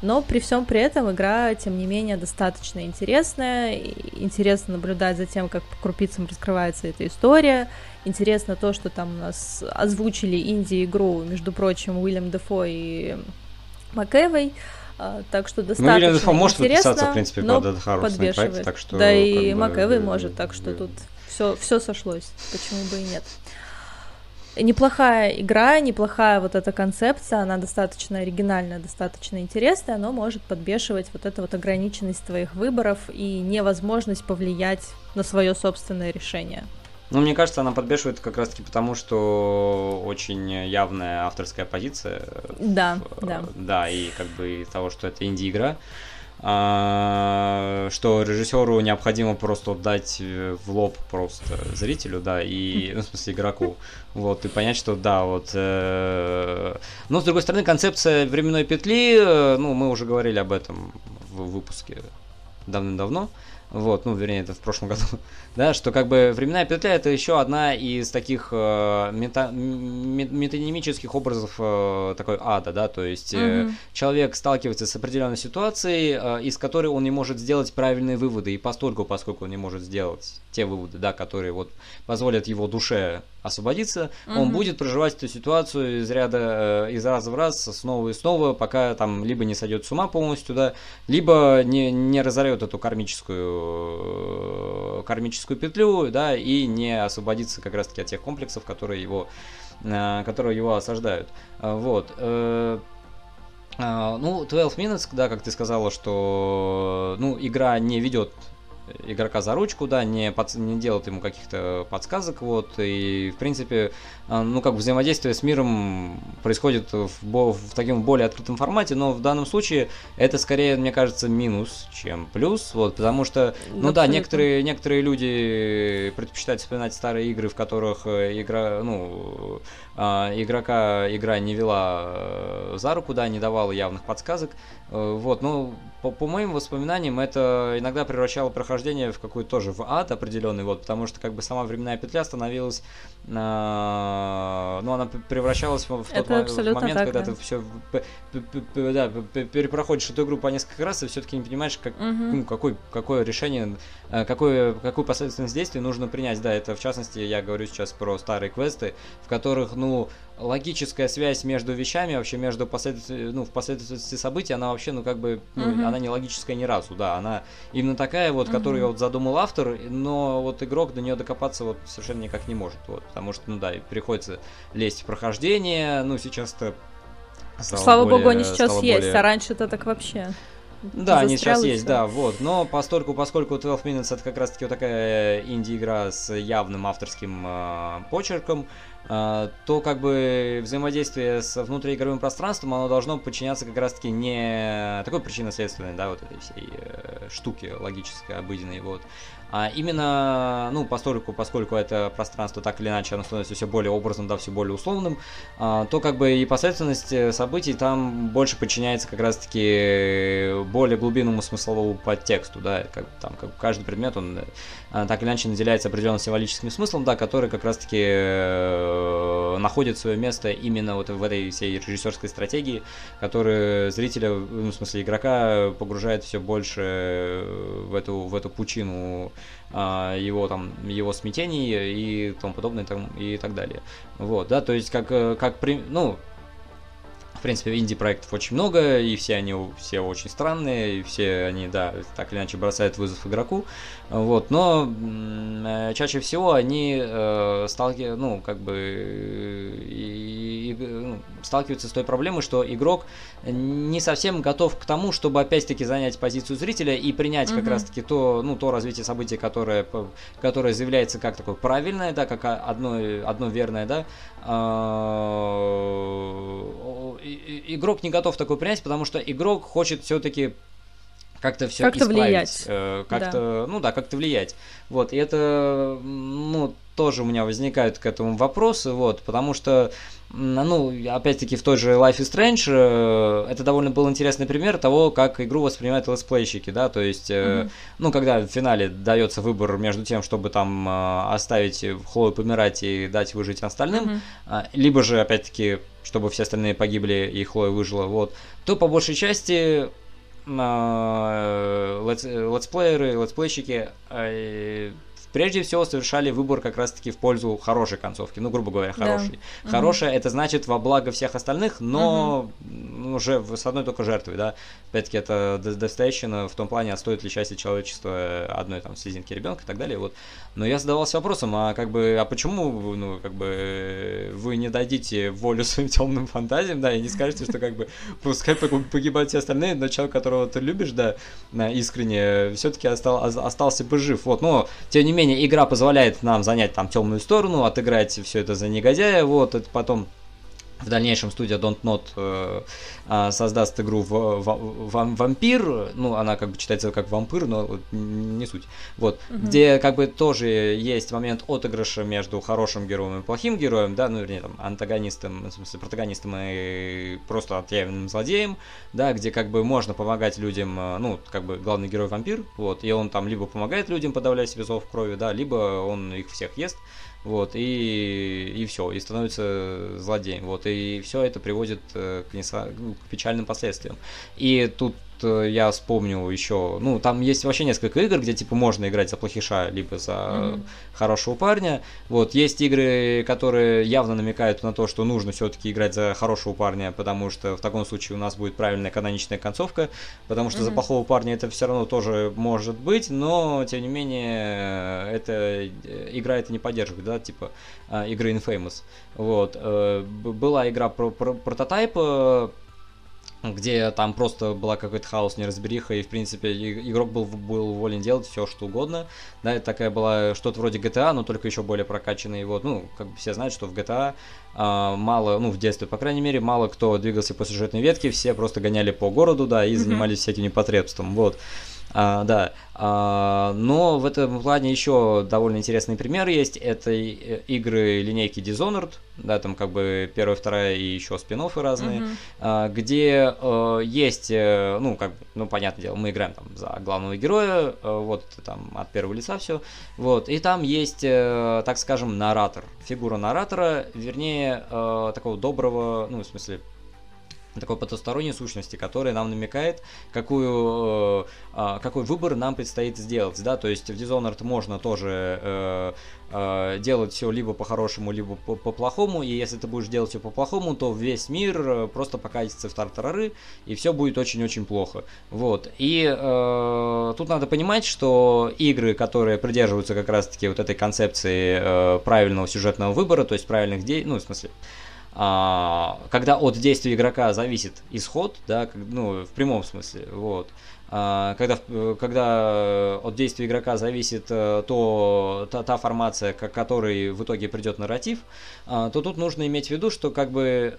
Но при всем при этом игра, тем не менее, достаточно интересная, интересно наблюдать за тем, как по крупицам раскрывается эта история, интересно то, что там у нас озвучили инди-игру, между прочим, Уильям Дефо и МакЭвой, так что достаточно интересно, Уильям Дефо может подписаться, в принципе, под хороший проект, так что... Да и МакЭвой может, так что тут все сошлось, почему бы и нет. Неплохая игра, неплохая вот эта концепция, она достаточно оригинальная, достаточно интересная, но может подбешивать вот эта вот ограниченность твоих выборов и невозможность повлиять на свое собственное решение. Ну, мне кажется, она подбешивает как раз-таки потому, что очень явная авторская позиция. Да, да. Да, и как бы из того, что это инди-игра. Что режиссеру необходимо просто дать в лоб просто зрителю, да, и, ну, в смысле, игроку, вот, и понять, что да, вот, но, с другой стороны, концепция временной петли, ну, мы уже говорили об этом в выпуске давным-давно, вот, ну, вернее, это в прошлом году, да, что как бы временная петля — это еще одна из таких метанимических образов такой ада, да, то есть человек сталкивается с определенной ситуацией, из которой он не может сделать правильные выводы, и поскольку он не может сделать те выводы, да, которые вот позволят его душе освободиться, он будет проживать эту ситуацию из раза в раз, снова и снова, пока там либо не сойдет с ума полностью, да, либо не разорвет эту кармическую петлю, да, и не освободиться как раз-таки от тех комплексов, которые его осаждают. Вот. Ну, 12 Minutes, да, как ты сказала, что, ну, игра не ведет игрока за ручку, да, не делает ему каких-то подсказок, вот, и, в принципе, ну, как бы взаимодействие с миром происходит в таком более открытом формате, но в данном случае это скорее, мне кажется, минус, чем плюс, вот, потому что, ну, да, некоторые люди предпочитают вспоминать старые игры, в которых игра не вела за руку, да, не давала явных подсказок, вот, но по моим воспоминаниям это иногда превращало прохождение в какой-то тоже в ад определенный, вот, потому что как бы сама временная петля становилась, ну, она превращалась в тот момент, когда ты все перепроходишь эту игру по несколько раз и все-таки не понимаешь, как, ну, какое решение, какую последовательность действий нужно принять, да, это в частности я говорю сейчас про старые квесты, в которых, ну, логическая связь между вещами, вообще между в последовательности событий, она вообще, ну, как бы, она не логическая ни разу, да, она именно такая вот, которую вот задумал автор, но вот игрок до нее докопаться вот совершенно никак не может, вот, потому что, ну да, приходится лезть в прохождение, ну, сейчас-то... Слава богу, они сейчас есть, а раньше-то так вообще... Да, они сейчас есть, да, вот, но поскольку 12 Minutes это как раз-таки вот такая инди-игра с явным авторским почерком, то как бы взаимодействие с внутриигровым пространством, оно должно подчиняться как раз-таки не такой причинно-следственной, да, вот этой всей штуки логической, обыденной, вот, А именно, ну, поскольку это пространство так или иначе, оно становится все более образным, да, все более условным, то как бы и посредственность событий там больше подчиняется как раз-таки более глубинному смысловому подтексту, да, как, там, как каждый предмет, он так или иначе наделяется определенным символическим смыслом, да, который как раз-таки находит свое место именно вот в этой всей режиссерской стратегии, которая зрителя, ну, в смысле игрока, погружает все больше в эту пучину его смятений и тому подобное, и так далее. Вот, да, то есть в принципе, инди-проектов очень много, и все они очень странные, и все они, да, так или иначе бросают вызов игроку, вот, но чаще всего они сталкиваются с той проблемой, что игрок не совсем готов к тому, чтобы опять-таки занять позицию зрителя и принять как раз-таки то развитие событий, которое заявляется как такое правильное, да, как одно верное, да, игрок не готов такой принять, потому что игрок хочет все-таки как-то все исправить. Как-то влиять. Вот, и это, тоже у меня возникают к этому вопросы, вот, потому что, опять-таки, в той же Life is Strange это довольно был интересный пример того, как игру воспринимают летсплейщики, да, то есть, когда в финале дается выбор между тем, чтобы там оставить Хлою помирать и дать выжить остальным, либо же, опять-таки, чтобы все остальные погибли и Хлоя выжила, вот, то по большей части летсплейщики прежде всего совершали выбор как раз-таки в пользу хорошей концовки, грубо говоря, хорошей. Да. Хорошая, это значит во благо всех остальных, но уже с одной только жертвой, да. Опять-таки, это достоящина в том плане, а стоит ли счастье человечества одной там слезинки ребенка и так далее, вот. Но я задавался вопросом, а почему, вы не дадите волю своим темным фантазиям, да, и не скажете, что пускай погибают все остальные, но человек, которого ты любишь, да, искренне, все-таки остался бы жив, вот. Но тем не менее игра позволяет нам занять там темную сторону, отыграть все это за негодяя, вот, это потом в дальнейшем студия Dontnod создаст игру Вампир, она читается как вампир, но не суть, вот, где тоже есть момент отыгрыша между хорошим героем и плохим героем, да, антагонистом, в смысле протагонистом и просто отъявленным злодеем, да, где можно помогать людям, главный герой вампир, вот, и он там либо помогает людям, подавляя себе зов крови, да, либо он их всех ест, вот, и все, и становится злодеем, вот, и все это приводит к печальным последствиям. И тут я вспомнил еще, там есть вообще несколько игр, где можно играть за плохиша, либо за хорошего парня. Вот, есть игры, которые явно намекают на то, что нужно все-таки играть за хорошего парня, потому что в таком случае у нас будет правильная каноничная концовка, потому что за плохого парня это все равно тоже может быть, но тем не менее игра это не поддерживает, да, типа игры Infamous. Вот, была игра про Prototype, где там просто была какой-то хаос, неразбериха, и, в принципе, игрок был волен делать все, что угодно. Да, это такая была что-то вроде GTA, но только еще более прокачанная. Вот, все знают, что в GTA мало, в детстве, по крайней мере, мало кто двигался по сюжетной ветке, все просто гоняли по городу, да, и занимались всяким непотребством, вот. Но в этом плане еще довольно интересный пример есть. Это игры линейки Dishonored, да, там первая, вторая и еще спин-оффы разные, где есть, понятное дело, мы играем там за главного героя, вот там от первого лица все, вот, и там есть, так скажем, наратор, фигура наратора, вернее, такого доброго, такой потусторонней сущности, которая нам намекает, какой выбор нам предстоит сделать, да, то есть в Dishonored можно тоже делать все либо по-хорошему, либо по-плохому, и если ты будешь делать все по-плохому, то весь мир просто покатится в тартарары, и все будет очень-очень плохо, вот, и тут надо понимать, что игры, которые придерживаются как раз-таки вот этой концепции правильного сюжетного выбора, то есть правильных действий, когда от действия игрока зависит исход, да, в прямом смысле, вот, Когда от действия игрока зависит та формация, к которой в итоге придет нарратив, то тут нужно иметь в виду, что как бы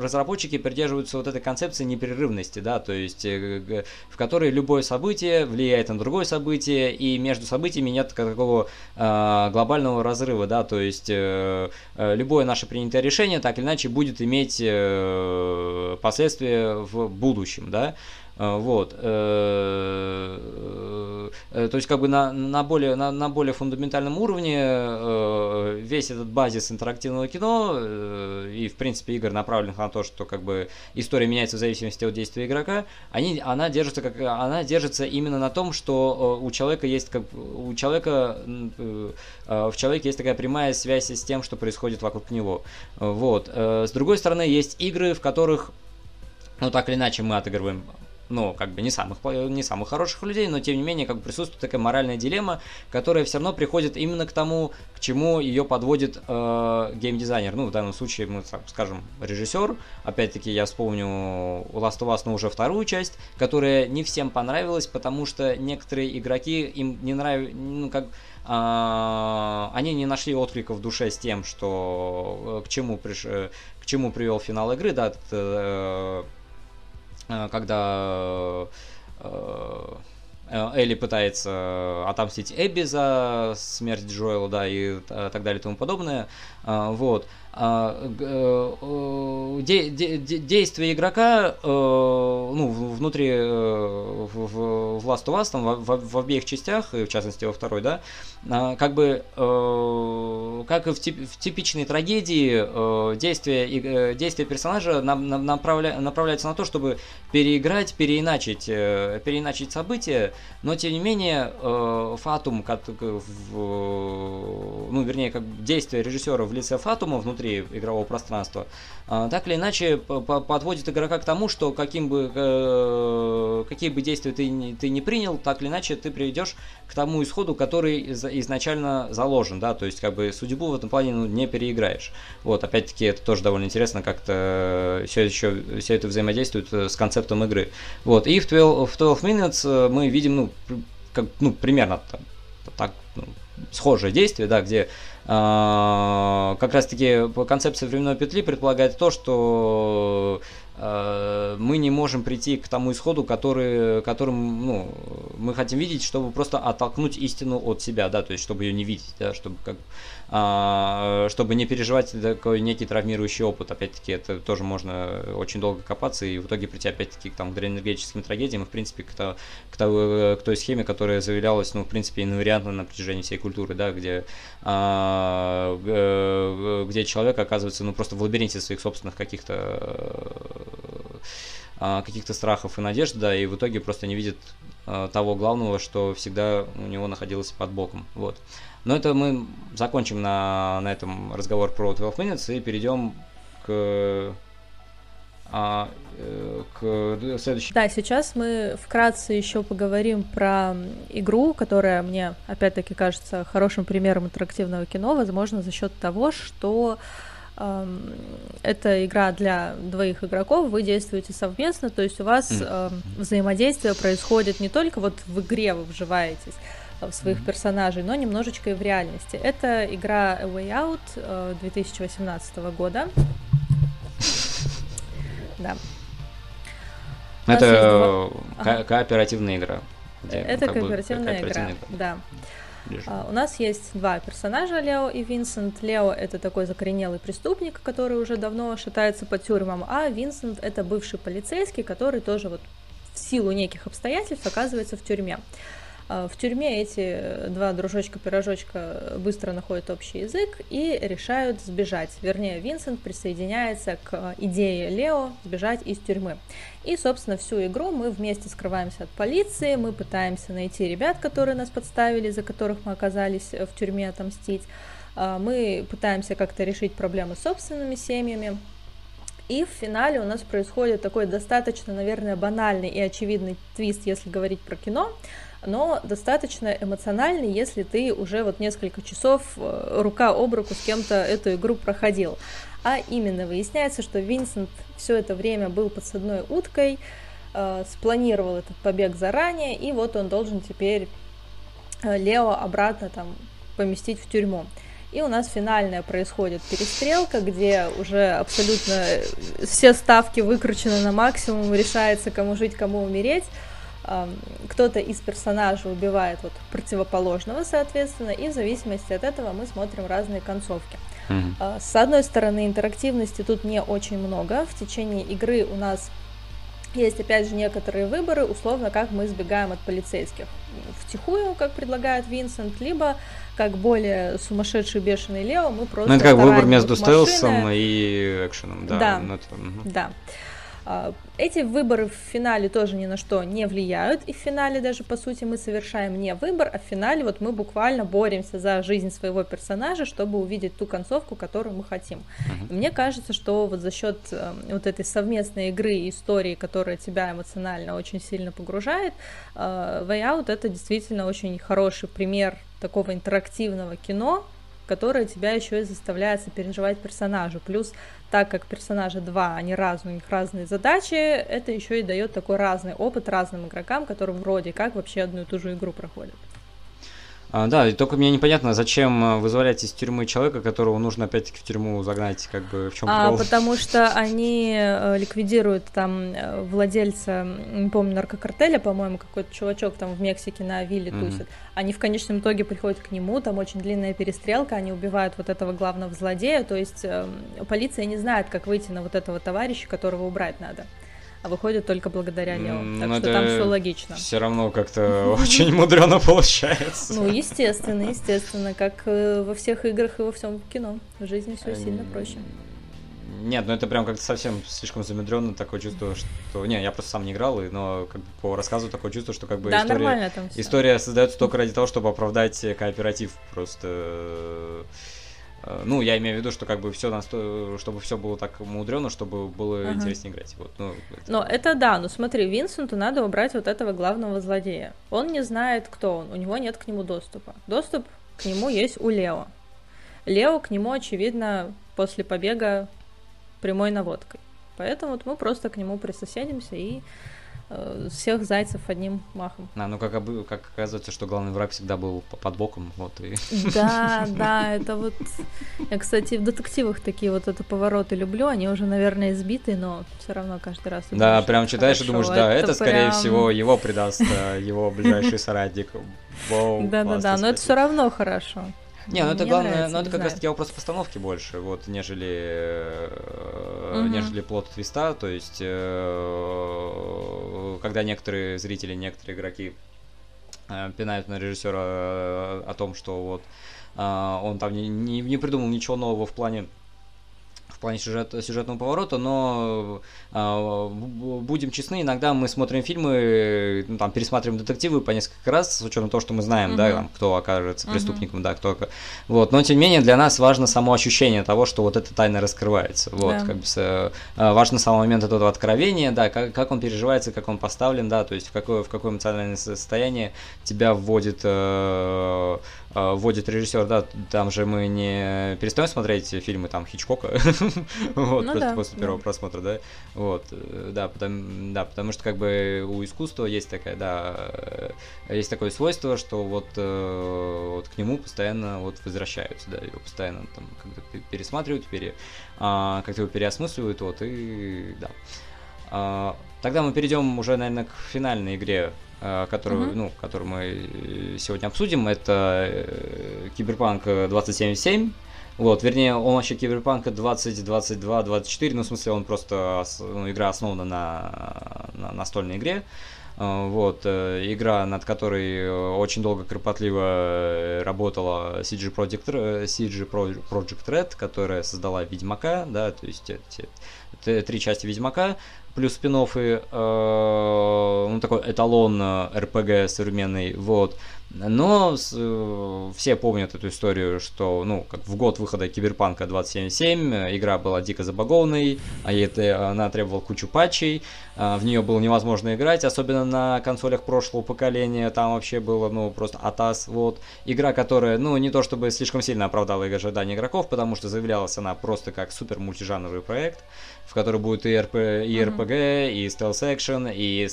разработчики придерживаются вот этой концепции непрерывности, да, то есть в которой любое событие влияет на другое событие, и между событиями нет такого глобального разрыва, да, то есть любое наше принятое решение так или иначе будет иметь последствия в будущем, да. Вот, то есть как бы на более фундаментальном уровне весь этот базис интерактивного кино и в принципе игр, направленных на то, что как бы история меняется в зависимости от действия игрока, она держится именно на том, что в человеке есть такая прямая связь с тем, что происходит вокруг него. Вот, с другой стороны, есть игры, в которых, ну, так или иначе мы отыгрываем, ну, как бы не самых хороших людей, но тем не менее как бы присутствует такая моральная дилемма, которая все равно приходит именно к тому, к чему ее подводит геймдизайнер. Ну, в данном случае мы, так скажем, режиссер. Опять-таки я вспомню Last of Us, но уже вторую часть, которая не всем понравилась, потому что некоторые игроки им не нравились, ну, как... они не нашли отклика в душе с тем, что к чему привел финал игры, да, когда Элли пытается отомстить Эбби за смерть Джоэла, да, и так далее и тому подобное. Вот. Действия игрока, ну, внутри, в Last of Us, там, в обеих частях, и в частности во второй, да, как бы, как и в типичной трагедии, действия персонажа направляются на то, чтобы переиграть, переиначить события, но, тем не менее, Фатум, ну, вернее, как действия режиссера в лице Фатума внутри игрового пространства, так или иначе подводит игрока к тому, что какие бы действия ты не принял, так или иначе ты приведешь к тому исходу, который изначально заложен, да, то есть как бы судьбу в этом плане, ну, не переиграешь. Вот, опять-таки, это тоже довольно интересно, как-то все это взаимодействует с концептом игры. Вот, и в 12 Minutes мы видим, примерно там, так, схожее действие, да, где как раз-таки концепция временной петли предполагает то, что мы не можем прийти к тому исходу, которым, ну, мы хотим видеть, чтобы просто оттолкнуть истину от себя, да, то есть чтобы ее не видеть, да, чтобы не переживать такой некий травмирующий опыт. Опять-таки, это тоже можно очень долго копаться и в итоге прийти опять-таки к дренергетическим трагедиям и, в принципе, к той схеме, которая заявлялась, ну, в принципе, инвариантно на протяжении всей культуры, да, где человек оказывается, ну, просто в лабиринте своих собственных каких-то страхов и надежд, да, и в итоге просто не видит того главного, что всегда у него находилось под боком. Вот. Но это мы закончим на этом разговор про 12 Minutes и перейдем к следующему. Да, сейчас мы вкратце еще поговорим про игру, которая мне, опять-таки, кажется хорошим примером интерактивного кино, возможно, за счет того, что это игра для двоих игроков, вы действуете совместно, то есть у вас взаимодействие происходит не только вот в игре вы вживаетесь в своих персонажей, но немножечко и в реальности. Это игра A Way Out 2018 года. Да. Это кооперативная игра. Это кооперативная игра, да. У нас есть два персонажа, Лео и Винсент. Лео — это такой закоренелый преступник, который уже давно шатается по тюрьмам, а Винсент — это бывший полицейский, который тоже вот в силу неких обстоятельств оказывается в тюрьме. В тюрьме эти два дружочка-пирожочка быстро находят общий язык и решают сбежать. Вернее, Винсент присоединяется к идее Лео сбежать из тюрьмы. И, собственно, всю игру мы вместе скрываемся от полиции, мы пытаемся найти ребят, которые нас подставили, за которых мы оказались в тюрьме, отомстить. Мы пытаемся как-то решить проблемы с собственными семьями. И в финале у нас происходит такой достаточно, наверное, банальный и очевидный твист, если говорить про кино, но достаточно эмоциональный, если ты уже вот несколько часов рука об руку с кем-то эту игру проходил. А именно, выясняется, что Винсент все это время был подсадной уткой, спланировал этот побег заранее, и вот он должен теперь Лео обратно там поместить в тюрьму. И у нас финальная происходит перестрелка, где уже абсолютно все ставки выкручены на максимум, решается, кому жить, кому умереть. Кто-то из персонажей убивает вот противоположного, соответственно, и в зависимости от этого мы смотрим разные концовки. Mm-hmm. С одной стороны, интерактивности тут не очень много. В течение игры у нас есть, опять же, некоторые выборы, условно, как мы избегаем от полицейских. Втихую, как предлагает Винсент, либо, как более сумасшедший бешеный Лео, мы просто... Ну, это как выбор между машины. Стелсом и экшеном, да. Да, да. Эти выборы в финале тоже ни на что не влияют, и в финале даже, по сути, мы совершаем не выбор, а в финале вот мы буквально боремся за жизнь своего персонажа, чтобы увидеть ту концовку, которую мы хотим. И мне кажется, что вот за счет вот этой совместной игры и истории, которая тебя эмоционально очень сильно погружает, Way Out — это действительно очень хороший пример такого интерактивного кино, которая тебя еще и заставляет сопереживать персонажу. Плюс, так как персонажа два, они разные, у них разные задачи, это еще и дает такой разный опыт разным игрокам, которые вроде как вообще одну и ту же игру проходят. Да, и только мне непонятно, зачем вызволять из тюрьмы человека, которого нужно опять-таки в тюрьму загнать, как бы в чем прикол? Потому что они ликвидируют там владельца, не помню, наркокартеля, по-моему, какой-то чувачок там в Мексике на вилле тусит. Они в конечном итоге приходят к нему, там очень длинная перестрелка, они убивают вот этого главного злодея, то есть полиция не знает, как выйти на вот этого товарища, которого убрать надо. А выходит только благодаря Лео. Так но что там все логично. Все равно как-то очень мудрено получается. Ну, естественно, естественно. Как во всех играх и во всем кино. В жизни все сильно проще. Нет, ну это прям как-то совсем слишком замедренно, такое чувство, что... Не, я просто сам не играл, но как бы по рассказу такое чувство, что как бы да, история создается только ради того, чтобы оправдать кооператив. Просто... Ну, я имею в виду, что как бы все настолько, чтобы все было так мудрено, чтобы было интереснее играть. Вот, ну, это... Но это да, но смотри, Винсенту надо убрать вот этого главного злодея. Он не знает, кто он, у него нет к нему доступа. Доступ к нему есть у Лео. Лео к нему, очевидно, после побега прямой наводкой. Поэтому вот мы просто к нему присоседимся и всех зайцев одним махом. А, ну как оказывается, что главный враг всегда был под боком, вот и... Да, да, это вот... Я, кстати, в детективах такие вот это повороты люблю, они уже, наверное, избиты, но все равно каждый раз... Да, прям читаешь и думаешь, да, это скорее всего его предаст, его ближайший соратник. Да-да-да, но это все равно хорошо. Не, ну это мне главное, нравится, но это как раз таки вопрос постановки больше, вот, нежели плот твиста, то есть, когда некоторые зрители, некоторые игроки пинают на режиссера о том, что вот он там не придумал ничего нового в плане сюжетного поворота, но будем честны, иногда мы смотрим фильмы, ну, там, пересматриваем детективы по несколько раз, с учетом того, что мы знаем, да, там, кто окажется преступником, да, кто... Вот, но, тем не менее, для нас важно само ощущение того, что вот эта тайна раскрывается, вот, да. Как бы, важно сам момент этого откровения, да, как он переживается, как он поставлен, да, то есть в какое эмоциональное состояние тебя вводит... вводит режиссер, да, там же мы не перестаем смотреть фильмы там Хичкока, вот, ну, просто да, после первого просмотра, да, вот, да, потому что как бы у искусства есть такая, да, есть такое свойство, что вот к нему постоянно вот возвращаются, да, его постоянно там как-то пересматривают, как-то его переосмысливают, вот, и да. Тогда мы перейдем уже, наверное, к финальной игре, которую мы сегодня обсудим. Это Cyberpunk 2077. Вот, вернее, он вообще Cyberpunk 2022, 24. Ну, в смысле, он просто игра основана на настольной игре. Вот, игра, над которой очень долго, кропотливо работала CG Project Red, которая создала Ведьмака, да, то есть три части Ведьмака, плюс спин-оффы, ну, такой эталон RPG современный, вот. Но все помнят эту историю, что, ну, как в год выхода Киберпанка 2077 игра была дико забагованной, она требовала кучу патчей, в нее было невозможно играть, особенно на консолях прошлого поколения, там вообще было, ну, просто атас, вот. Игра, которая, ну, не то чтобы слишком сильно оправдала ожидания игроков, потому что заявлялась она просто как супер мультижанровый проект, в которой будет и RPG, RPG, и стелс-экшен, и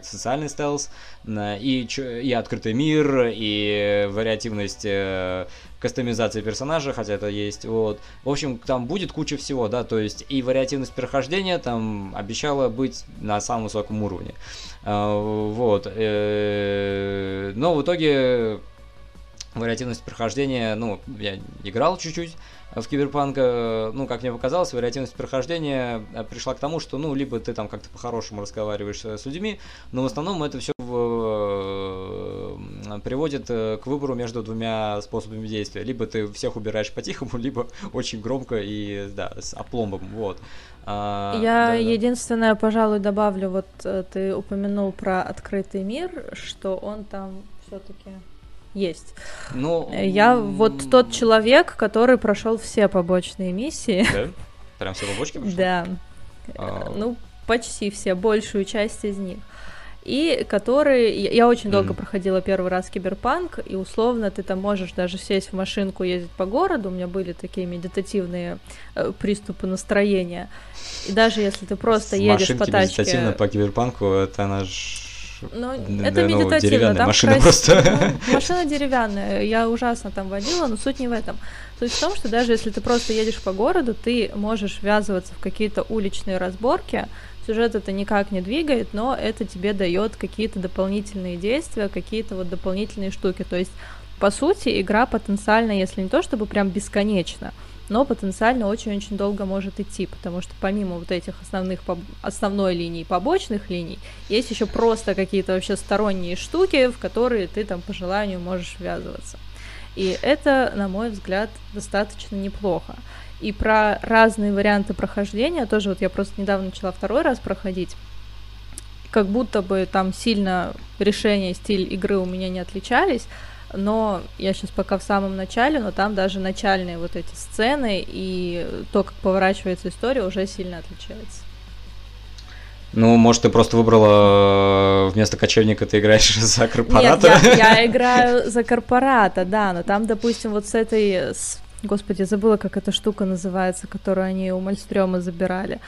социальный стелс, и открытый мир, и вариативность кастомизации персонажа, хотя это есть, вот. В общем, там будет куча всего, да, то есть и вариативность прохождения там обещала быть на самом высоком уровне. Вот. Но в итоге вариативность прохождения, ну, я играл чуть-чуть в Киберпанк, ну, как мне показалось, вариативность прохождения пришла к тому, что, ну, либо ты там как-то по-хорошему разговариваешь с людьми, но в основном это все приводит к выбору между двумя способами действия. Либо ты всех убираешь по-тихому, либо очень громко и, да, с опломбом, вот. Единственное, пожалуй, добавлю, вот ты упомянул про открытый мир, что он там все-таки есть. Ну, я вот тот человек, который прошел все побочные миссии. Да? Прям все побочки прошел? Да. Ну, почти все, большую часть из них. И который... Я очень долго проходила первый раз Киберпанк, и условно ты там можешь даже сесть в машинку, ездить по городу. У меня были такие медитативные приступы настроения. И даже если ты просто едешь по тачке... Машинки медитативно по Киберпанку, это наш... Но это медитативно, там машина просто. Ну, машина деревянная, я ужасно там водила, но суть не в этом. Суть в том, что даже если ты просто едешь по городу, ты можешь ввязываться в какие-то уличные разборки, сюжет это никак не двигает, но это тебе дает какие-то дополнительные действия, какие-то вот дополнительные штуки. То есть, по сути, игра потенциально, если не то чтобы прям бесконечно, но потенциально очень-очень долго может идти, потому что помимо вот этих основной линии, побочных линий, есть еще просто какие-то вообще сторонние штуки, в которые ты там по желанию можешь ввязываться. И это, на мой взгляд, достаточно неплохо. И про разные варианты прохождения, тоже вот я просто недавно начала второй раз проходить, как будто бы там сильно решение и стиль игры у меня не отличались, но я сейчас пока в самом начале, но там даже начальные вот эти сцены и то, как поворачивается история, уже сильно отличается. Ну, может, ты просто выбрала вместо кочевника, ты играешь за корпората? Нет, я играю за корпората, да, но там, допустим, вот с этой... Господи, забыла, как эта штука называется, которую они у Мальстрёма забирали.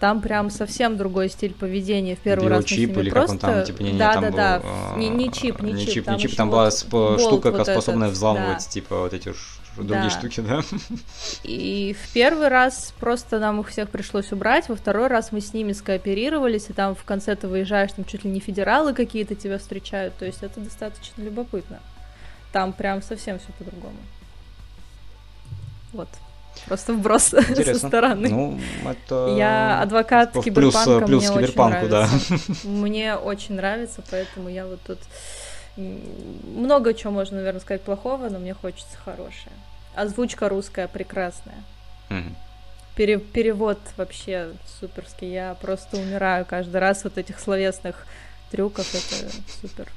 Там прям совсем другой стиль поведения. В первый раз мы с ними просто... Да-да-да, не чип, там была штука, способная взламывать, типа, вот эти другие штуки, да? И в первый раз просто нам их всех пришлось убрать, во второй раз мы с ними скооперировались, и там в конце ты выезжаешь, там чуть ли не федералы какие-то тебя встречают, то есть это достаточно любопытно. Там прям совсем все по-другому. Вот. Просто вброс со стороны. Ну, это... Я адвокат Киберпанка, плюс мне очень нравится. Да. Мне очень нравится, поэтому я вот тут... Много чего можно, наверное, сказать плохого, но мне хочется хорошее. Озвучка русская прекрасная. Mm-hmm. Перевод вообще суперский. Я просто умираю каждый раз от этих словесных трюков. Это супер.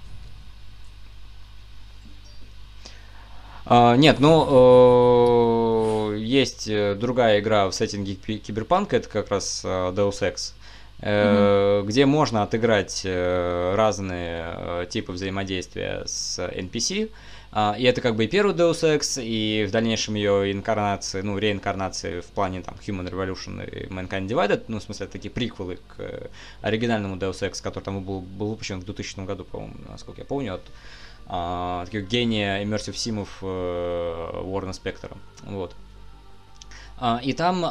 Нет, ну, есть другая игра в сеттинге Киберпанка, это как раз Deus Ex, где можно отыграть разные типы взаимодействия с NPC, и это как бы и первый Deus Ex, и в дальнейшем ее инкарнации, ну, реинкарнации в плане там Human Revolution и Mankind Divided, ну, в смысле, это такие приквелы к оригинальному Deus Ex, который там был выпущен в 2000 году, по-моему, насколько я помню, от... таких гения иммерсив симов Уоррена Спектора, вот. И там,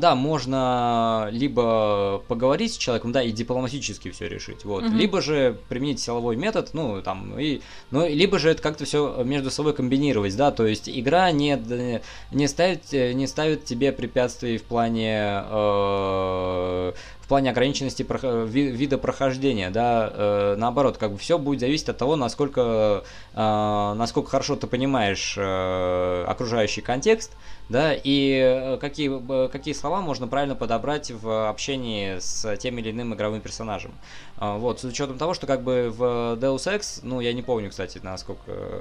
да, можно либо поговорить с человеком, да, и дипломатически все решить, вот, либо же применить силовой метод, ну, там, либо же это как-то все между собой комбинировать, да, то есть игра не ставит тебе препятствий в плане ограниченности вида прохождения, да, наоборот, как бы все будет зависеть от того, насколько хорошо ты понимаешь окружающий контекст, да, и какие слова можно правильно подобрать в общении с тем или иным игровым персонажем. Вот, с учетом того, что как бы в Deus Ex, ну, я не помню, кстати, насколько,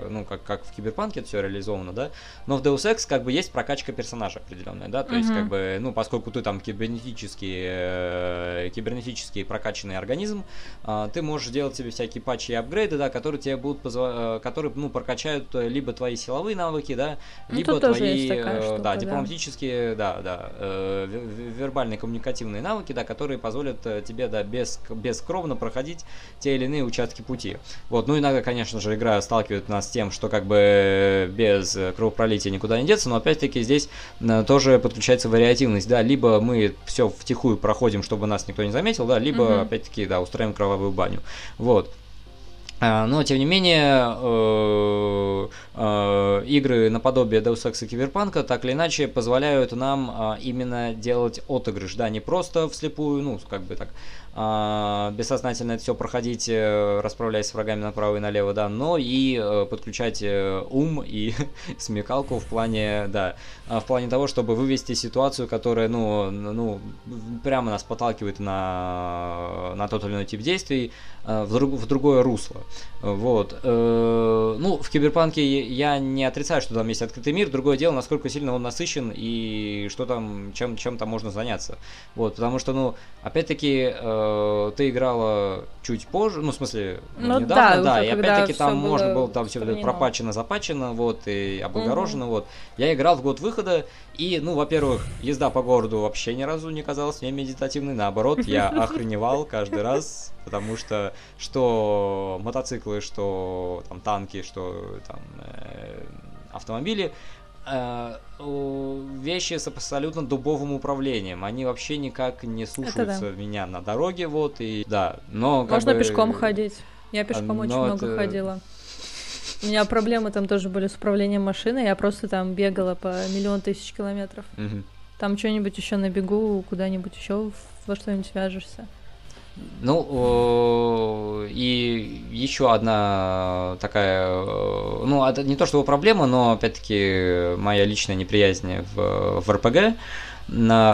ну, как в Киберпанке это все реализовано, да, но в Deus Ex как бы есть прокачка персонажа определенная, да, то есть, как бы, ну, поскольку ты там кибернетически кибернетически прокачанный организм, ты можешь делать себе всякие патчи и апгрейды, да, которые тебе будут которые, ну, прокачают либо твои силовые навыки, да, либо твои штука, да, дипломатические, да, вербальные коммуникативные навыки, да, которые позволят тебе, да, бескровно проходить те или иные участки пути. Вот, ну, иногда, конечно же, игра сталкивает нас с тем, что как бы без кровопролития никуда не деться, но опять-таки здесь тоже подключается вариативность, да, либо мы все втихую проходим, чтобы нас никто не заметил, да, либо, опять-таки, да, устраиваем кровавую баню, вот. Но, тем не менее, игры наподобие Deus Ex и Cyberpunk так или иначе позволяют нам именно делать отыгрыш, да, не просто вслепую, ну, как бы так, бессознательно это все проходить, расправляясь с врагами направо и налево, да, но и подключать ум и смекалку в плане, да, в плане того, чтобы вывести ситуацию, которая, ну, прямо нас подталкивает на тот или иной тип действий в другое русло. Вот. Ну, в Киберпанке я не отрицаю, что там есть открытый мир, другое дело, насколько сильно он насыщен и что там, чем там можно заняться. Вот, потому что, ну, опять-таки, ты играла чуть позже, ну, в смысле, ну, недавно, да, и опять-таки там можно было, там все пропачено, запачено, вот, и облагорожено, вот. Я играл в год выхода, и, ну, во-первых, езда по городу вообще ни разу не казалась мне медитативной, наоборот, я охреневал каждый раз, потому что что мотоциклы, что там танки, что там автомобили, вещи с абсолютно дубовым управлением. Они вообще никак не слушаются меня на дороге, вот, и да. Но, можно бы, пешком ходить. Я пешком очень много ходила. У меня проблемы там тоже были с управлением машины, я просто там бегала по 1 000 000 километров. Там что-нибудь еще набегу, куда-нибудь еще во что-нибудь вяжешься. Ну, и еще одна такая, ну, не то чтобы проблема, но, опять-таки, моя личная неприязнь в РПГ,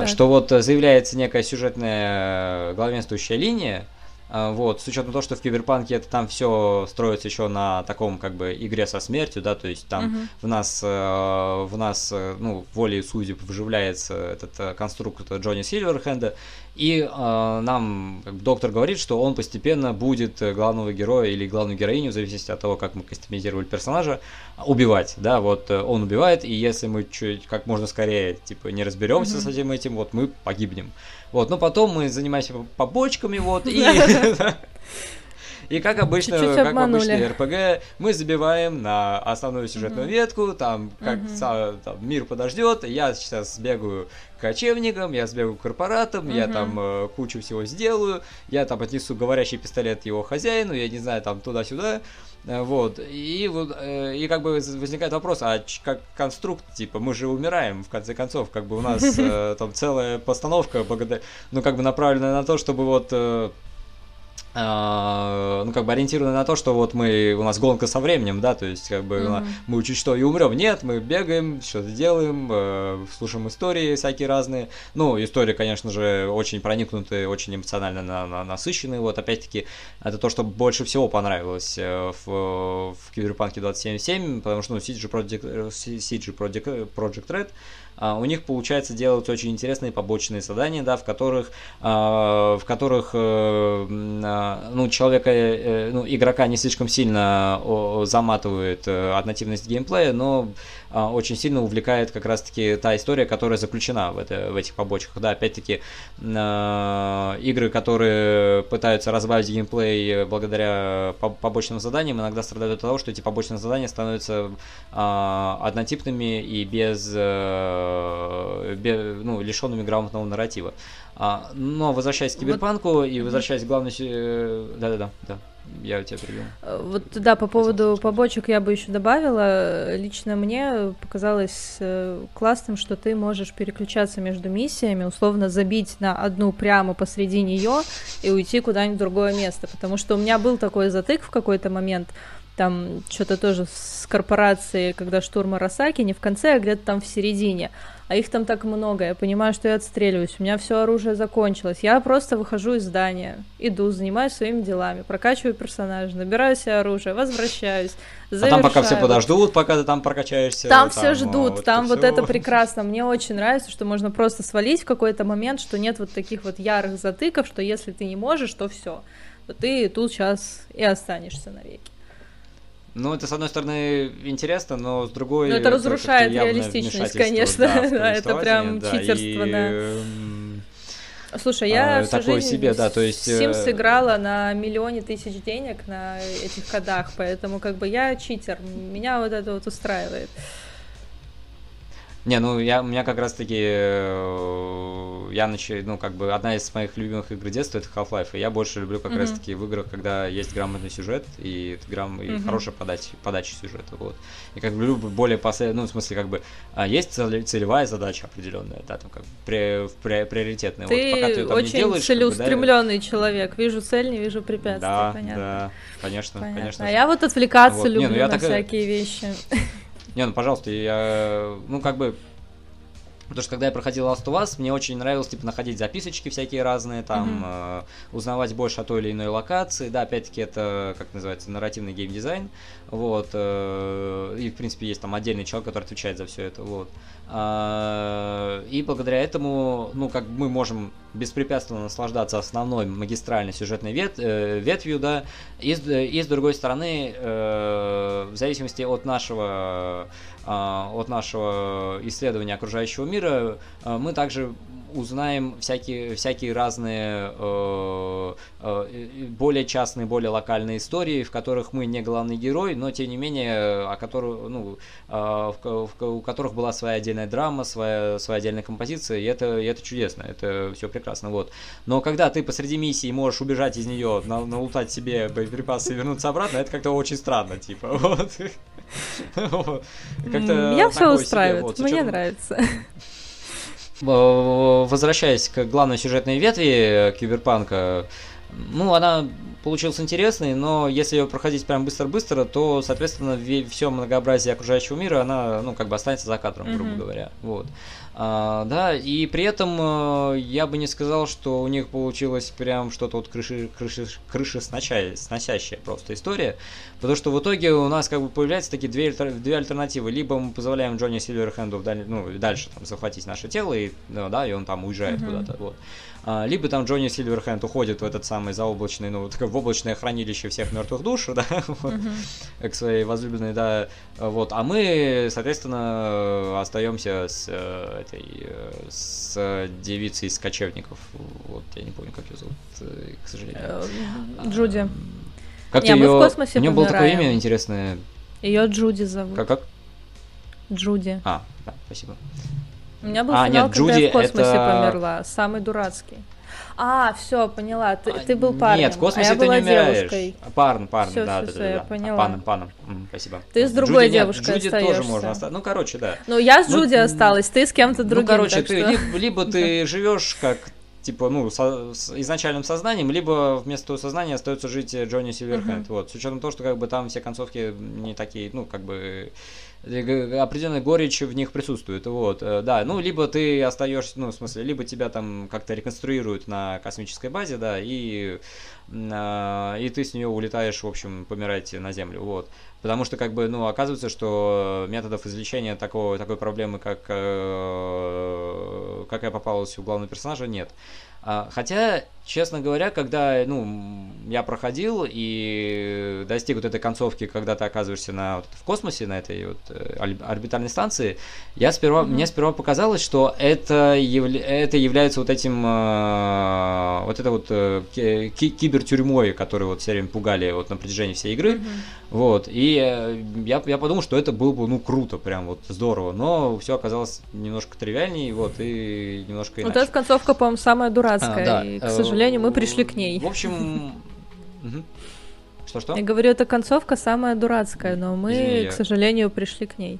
что вот заявляется некая сюжетная главенствующая линия, вот, с учетом того, что в Киберпанке это там все строится еще на таком, как бы, игре со смертью, да, то есть там в нас, ну, волей судеб вживляется этот конструкт Джонни Сильверхенда, и нам доктор говорит, что он постепенно будет главного героя или главную героиню, в зависимости от того, как мы кастомизировали персонажа, убивать, да, вот он убивает, и если мы чуть как можно скорее, типа, не разберемся с этим, вот мы погибнем. Вот, но потом мы занимаемся побочками, вот, и как обычно, РПГ, мы забиваем на основную сюжетную ветку, там, как мир подождет, я сейчас сбегаю к кочевникам, я сбегаю к корпоратам, я там кучу всего сделаю, я там отнесу говорящий пистолет его хозяину, я не знаю, там, туда-сюда. Вот, и как бы возникает вопрос, а как конструкт, типа, мы же умираем, в конце концов, как бы у нас там целая постановка, ну, как бы направленная на то, чтобы вот, ну, как бы ориентированная на то, что вот у нас гонка со временем, да, то есть, как бы, мы чуть что и умрем, нет, мы бегаем, что-то делаем, слушаем истории всякие разные, ну, истории, конечно же, очень проникнутые, очень эмоционально насыщенные, вот, опять-таки, это то, что больше всего понравилось в Киберпанке 2077, потому что, ну, CG Project Red, у них получается делать очень интересные побочные задания, да, в которых ну, человека, ну, игрока не слишком сильно заматывает от нативности геймплея, но очень сильно увлекает как раз-таки та история, которая заключена в этих побочках. Да, опять-таки, игры, которые пытаются разбавить геймплей благодаря побочным заданиям, иногда страдают от того, что эти побочные задания становятся однотипными и ну, лишенными грамотного нарратива. Но возвращаясь к Киберпанку и возвращаясь к главной... Да-да-да, я тебя перебил. Вот, да, по поводу побочек я бы еще добавила. Лично мне показалось классным, что ты можешь переключаться между миссиями, условно забить на одну прямо посреди нее и уйти куда-нибудь в другое место. Потому что у меня был такой затык в какой-то момент. там что-то тоже с корпорацией, когда штурм Арасаки, не в конце, а где-то там в середине. А их там так много, я понимаю, что я отстреливаюсь, у меня все оружие закончилось, я просто выхожу из здания, иду, занимаюсь своими делами, прокачиваю персонажа, набираю себе оружие, возвращаюсь, завершаю. А там пока все подождут, пока ты там прокачаешься. Там все ждут, вот там вот все. Это прекрасно, мне очень нравится, что можно просто свалить в какой-то момент, что нет вот таких вот ярых затыков, что если ты не можешь, то все, то ты тут сейчас и останешься навеки. Ну, это, с одной стороны, интересно, но с другой... Ну, это разрушает реалистичность, конечно, да, это прям читерство, да. Слушай, я всю жизнь в Sims играла на миллионе тысяч денег на этих кодах, поэтому как бы я читер, меня вот это вот устраивает. Не, ну, у меня как раз-таки... одна из моих любимых игр детства — это Half-Life, и я больше люблю как раз-таки в играх, когда есть грамотный сюжет и, и хорошая подача сюжета, вот. И как бы люблю более последовательно, есть целевая задача определенная, да, там как бы приоритетная. Ты очень целеустремленный человек, вижу цель, не вижу препятствий, да, понятно. Да, конечно. А я вот отвлекаться люблю всякие вещи. Не, ну, пожалуйста, я, потому что когда я проходил Last of Us, мне очень нравилось, находить записочки всякие разные, узнавать больше о той или иной локации, да, опять-таки это, нарративный геймдизайн, вот, и, в принципе, есть там отдельный человек, который отвечает за все это, вот. И благодаря этому, мы можем беспрепятственно наслаждаться основной магистральной сюжетной ветвью, да, и с другой стороны, в зависимости от нашего исследования окружающего мира, мы также узнаем всякие разные, более частные, более локальные истории, в которых мы не главный герой, но тем не менее, у которых была своя отдельная драма, своя отдельная композиция, и это чудесно, это все прекрасно. Вот. Но когда ты посреди миссии можешь убежать из нее, налутать себе боеприпасы и вернуться обратно, это как-то очень странно, вот. Меня все устраивает, мне нравится. Возвращаясь к главной сюжетной ветви киберпанка, она получилась интересной, но если ее проходить прям быстро-быстро, то, соответственно, все многообразие окружающего мира, она, останется за кадром, грубо говоря, вот. И при этом я бы не сказал, что у них получилось прям что-то вот крышесносящая просто история, потому что в итоге у нас появляются такие две альтернативы: либо мы позволяем Джонни Сильверхенду дальше захватить наше тело, и он там уезжает куда-то, вот. Либо там Джонни Сильверхенд уходит в этот самый заоблачный, в облачное хранилище всех мертвых душ, да, к своей возлюбленной, да, вот, а мы, соответственно, остаемся с девицей из кочевников, вот, я не помню, как ее зовут, к сожалению. Джуди. Как ты ее... Мы в космосе помираем. У нее было такое имя интересное. Ее Джуди зовут. Как? Джуди. А, да, спасибо. У меня был финал, когда я в космосе померла. Самый дурацкий. А, все, поняла. Ты был парнем. Нет, в космосе ты не умираешь. Парн, да. Я поняла. Паном. Спасибо. Ты с другой девушкой остаешься. Джуди тоже можно остаться. Короче, да. Я с Джуди осталась, ты с кем-то другим. Либо ты живешь как... с изначальным сознанием, либо вместо сознания остается жить Джонни Сильверхенд, вот, с учетом того, что там все концовки не такие, определенная горечь в них присутствует, вот, да, либо ты остаешься, либо тебя там как-то реконструируют на космической базе, да, и ты с нее улетаешь, в общем, помирать на Землю, вот. Потому что, оказывается, что методов извлечения такой проблемы, какая попалась у главного персонажа, нет. Хотя, честно говоря, когда я проходил и достиг вот этой концовки, когда ты оказываешься в космосе, на этой орбитальной станции, мне сперва показалось, что это является кибертюрьмой, которую все время пугали на протяжении всей игры. Вот. И я подумал, что это было бы круто, прям здорово, но все оказалось немножко тривиальнее, вот, и немножко иначе. Вот эта концовка, по-моему, самая дурацкая. И, к сожалению, мы пришли к ней. В общем... Что-что? Я говорю, эта концовка самая дурацкая, но мы, к сожалению, пришли к ней.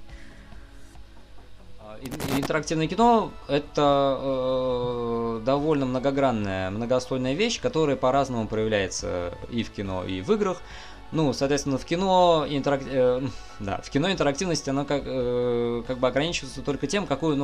Интерактивное кино — это довольно многогранная, многослойная вещь, которая по-разному проявляется и в кино, и в играх. Ну, соответственно, в кино, интерактивность, она как бы ограничивается только тем, какую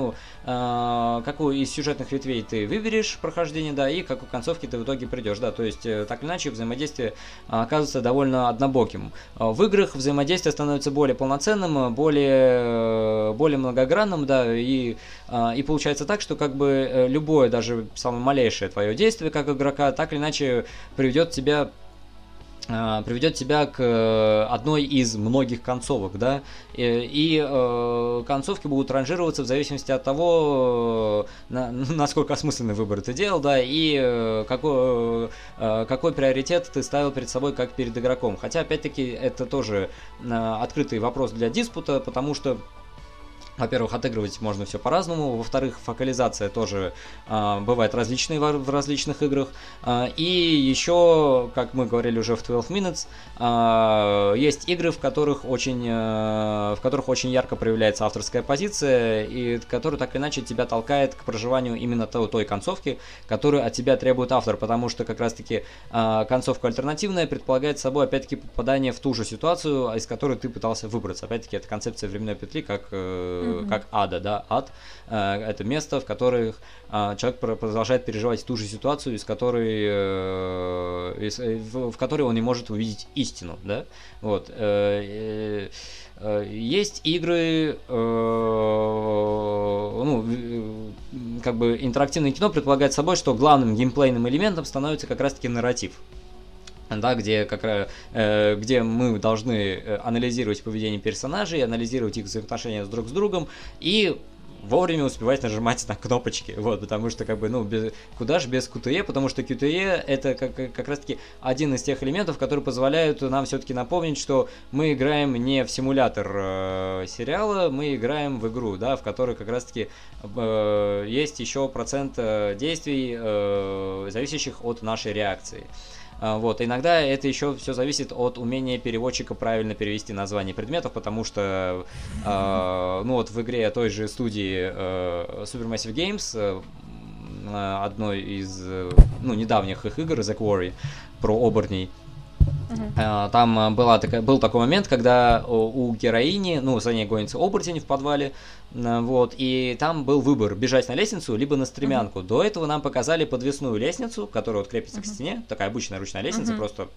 из сюжетных ветвей ты выберешь прохождение, да, и какой концовки ты в итоге придешь, да, то есть, так или иначе, взаимодействие оказывается довольно однобоким. В играх взаимодействие становится более полноценным, более многогранным, да, и получается так, что как бы любое, даже самое малейшее твое действие как игрока, так или иначе приведет тебя к одной из многих концовок, да, и концовки будут ранжироваться в зависимости от того, насколько осмысленный выбор ты делал, да, и какой приоритет ты ставил перед собой, как перед игроком. Хотя, опять-таки, это тоже открытый вопрос для диспута, потому что, во-первых, отыгрывать можно все по-разному, во-вторых, фокализация тоже бывает различной в различных играх, и еще, как мы говорили уже в 12 Minutes, есть игры, в которых очень ярко проявляется авторская позиция, и которая так или иначе тебя толкает к проживанию именно той концовки, которую от тебя требует автор, потому что как раз-таки концовка альтернативная предполагает собой, опять-таки, попадание в ту же ситуацию, из которой ты пытался выбраться. Опять-таки, это концепция временной петли, как ада, да, ад – это место, в котором человек продолжает переживать ту же ситуацию, в которой он не может увидеть истину, да, вот. Есть игры, как бы интерактивное кино предполагает собой, что главным геймплейным элементом становится как раз-таки нарратив. Да, где мы должны анализировать поведение персонажей, анализировать их взаимоотношения друг с другом и вовремя успевать нажимать на кнопочки, вот, потому что, как бы, куда же без QTE, потому что QTE это как раз-таки один из тех элементов, которые позволяют нам все-таки напомнить, что мы играем не в симулятор сериала, мы играем в игру, да, в которой как раз-таки есть еще процент действий, зависящих от нашей реакции. Вот, иногда это еще все зависит от умения переводчика правильно перевести название предметов, потому что, в игре той же студии Super Massive Games, одной из, недавних их игр, The Quarry, про оборотней, там был такой момент, когда у героини, за ней гонится оборотень в подвале, вот, и там был выбор, бежать на лестницу, либо на стремянку. До этого нам показали подвесную лестницу, которая вот крепится к стене, такая обычная ручная лестница, просто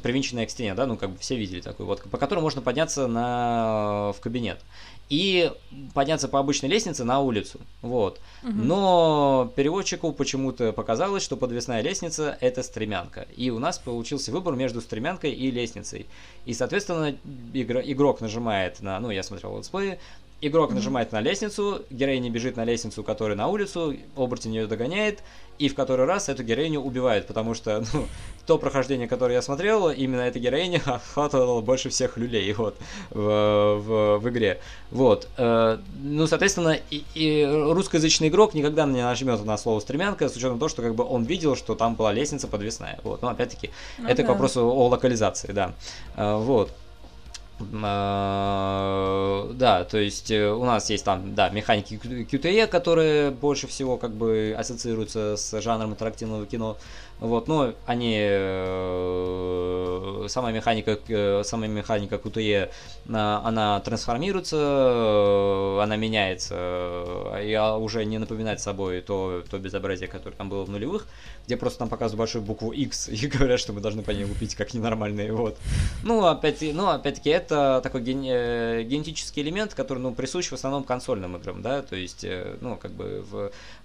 привинченная к стене, да, все видели такую, вот, по которой можно подняться в кабинет. И подняться по обычной лестнице на улицу, вот. Но переводчику почему-то показалось, что подвесная лестница – это стремянка. И у нас получился выбор между стремянкой и лестницей. И, соответственно, игрок нажимает на… я смотрел летсплеи. Игрок нажимает на лестницу, героиня бежит на лестницу, которая на улицу, оборотень ее догоняет, и в который раз эту героиню убивают, потому что, то прохождение, которое я смотрел, именно эта героиня охватывала больше всех люлей, вот, в игре. Вот. Соответственно, и русскоязычный игрок никогда не нажмет на слово «стремянка», с учетом того, что, как бы, он видел, что там была лестница подвесная, вот. Опять-таки, это к вопросу о локализации, да. Вот. Да, то есть у нас есть там, да, механики QTE, которые больше всего как бы ассоциируются с жанром интерактивного кино, вот, но они, сама механика QTE, она трансформируется, она меняется, и уже не напоминает собой то безобразие, которое там было в нулевых, где просто там показывают большую букву X и говорят, что мы должны по ней лупить как ненормальные, вот. Опять-таки, это такой генетический элемент, который, присущ в основном консольным играм, да, то есть, в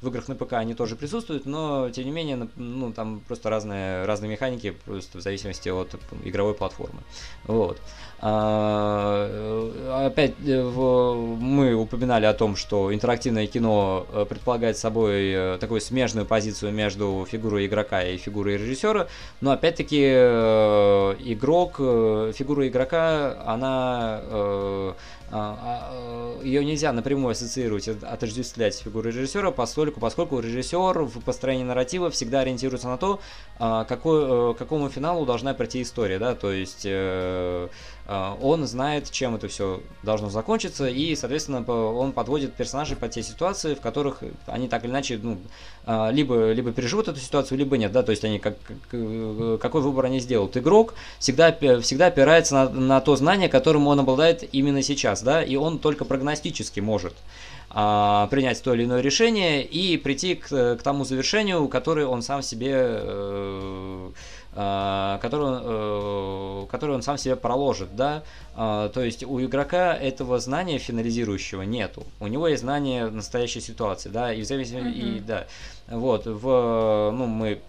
играх на ПК они тоже присутствуют, но, тем не менее, там просто разные механики, просто в зависимости от игровой платформы, вот. Опять мы упоминали о том, что интерактивное кино предполагает собой такую смежную позицию между фигурой игрока и фигурой режиссера, но опять-таки фигура игрока, она... ее нельзя напрямую ассоциировать, отождествлять с фигурой режиссера, поскольку режиссер в построении нарратива всегда ориентируется на то, к какому финалу должна прийти история. история, да, то есть он знает, чем это все должно закончиться, и, соответственно, он подводит персонажей под те ситуации, в которых они так или иначе, ну, либо переживут эту ситуацию, либо нет, да, то есть они какой выбор они сделают. Игрок всегда опирается на то знание, которым он обладает именно сейчас, да, и он только прогностически может принять то или иное решение и прийти к тому завершению, которое он сам себе проложит, да, то есть у игрока этого знания финализирующего нету, у него есть знание настоящей ситуации, да, и в зависимости, и да, вот, мы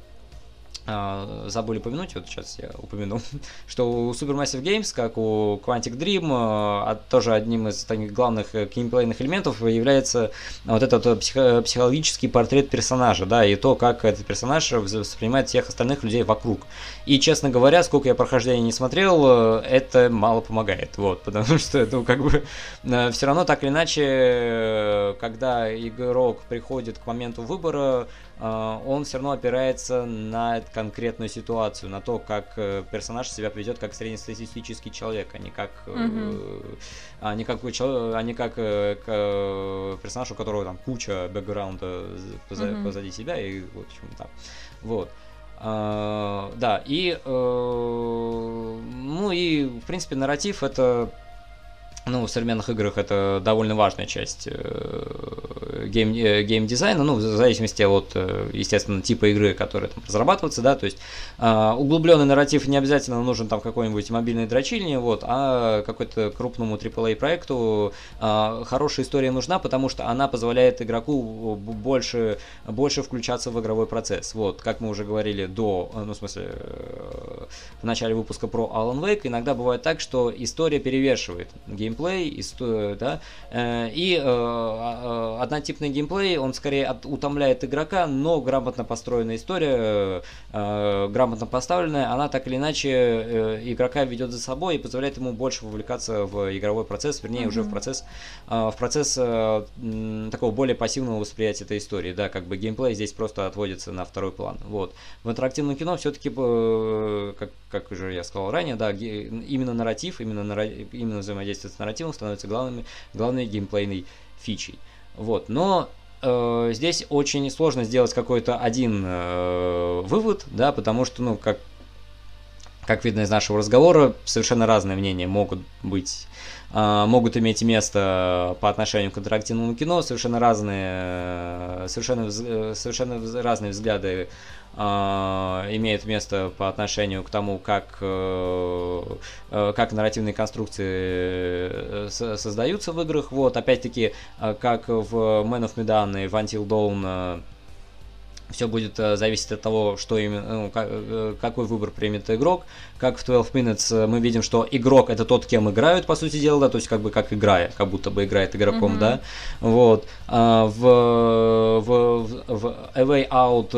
забыли упомянуть, вот сейчас я упомяну, что у Super Massive Games, как у Quantic Dream, тоже одним из таких главных геймплейных элементов является вот этот психологический портрет персонажа, да, и то, как этот персонаж воспринимает всех остальных людей вокруг. И, честно говоря, сколько я прохождений не смотрел, это мало помогает, вот, потому что, все равно, так или иначе, когда игрок приходит к моменту выбора, он все равно опирается на конкретную ситуацию, на то, как персонаж себя поведет как среднестатистический человек, а не как, персонаж, у которого там куча бэкграунда позади себя, и вот почему там. Вот. Да, и в принципе, нарратив — это, в современных играх это довольно важная часть геймдизайна, в зависимости от, естественно, типа игры, которая там разрабатывается, да, то есть углубленный нарратив не обязательно нужен там какой-нибудь мобильной дрочильне, вот, а какой-то крупному AAA проекту хорошая история нужна, потому что она позволяет игроку больше включаться в игровой процесс, вот, как мы уже говорили в начале выпуска про Alan Wake, иногда бывает так, что история перевешивает геймплей, да, и однотипный геймплей, он скорее утомляет игрока, но грамотно построенная история, грамотно поставленная, она так или иначе игрока ведет за собой и позволяет ему больше вовлекаться в игровой процесс, вернее, уже в процесс такого более пассивного восприятия этой истории, да, как бы геймплей здесь просто отводится на второй план, вот. В интерактивном кино все-таки, как уже я сказал ранее, да, именно нарратив, именно взаимодействие с нарративом становится главной геймплейной фичей. Вот. Но здесь очень сложно сделать какой-то один вывод, да, потому что, как видно из нашего разговора, совершенно разные мнения могут иметь место по отношению к интерактивному кино, совершенно разные взгляды имеют место по отношению к тому, как нарративные конструкции создаются в играх. Вот, опять-таки, как в Man of Medan и в Until Dawn, все будет зависеть от того, какой выбор примет игрок. Как в 12 Minutes мы видим, что игрок — это тот, кем играют, по сути дела, да, то есть как будто бы играет игроком, да. Вот. В A Way Out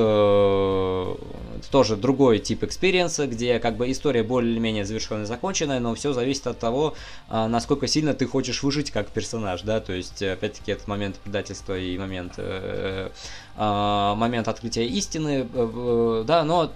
тоже другой тип экспириенса, где история более-менее завершенная, законченная, но все зависит от того, насколько сильно ты хочешь выжить как персонаж, да, то есть опять-таки этот момент предательства и момент открытия истины, да, но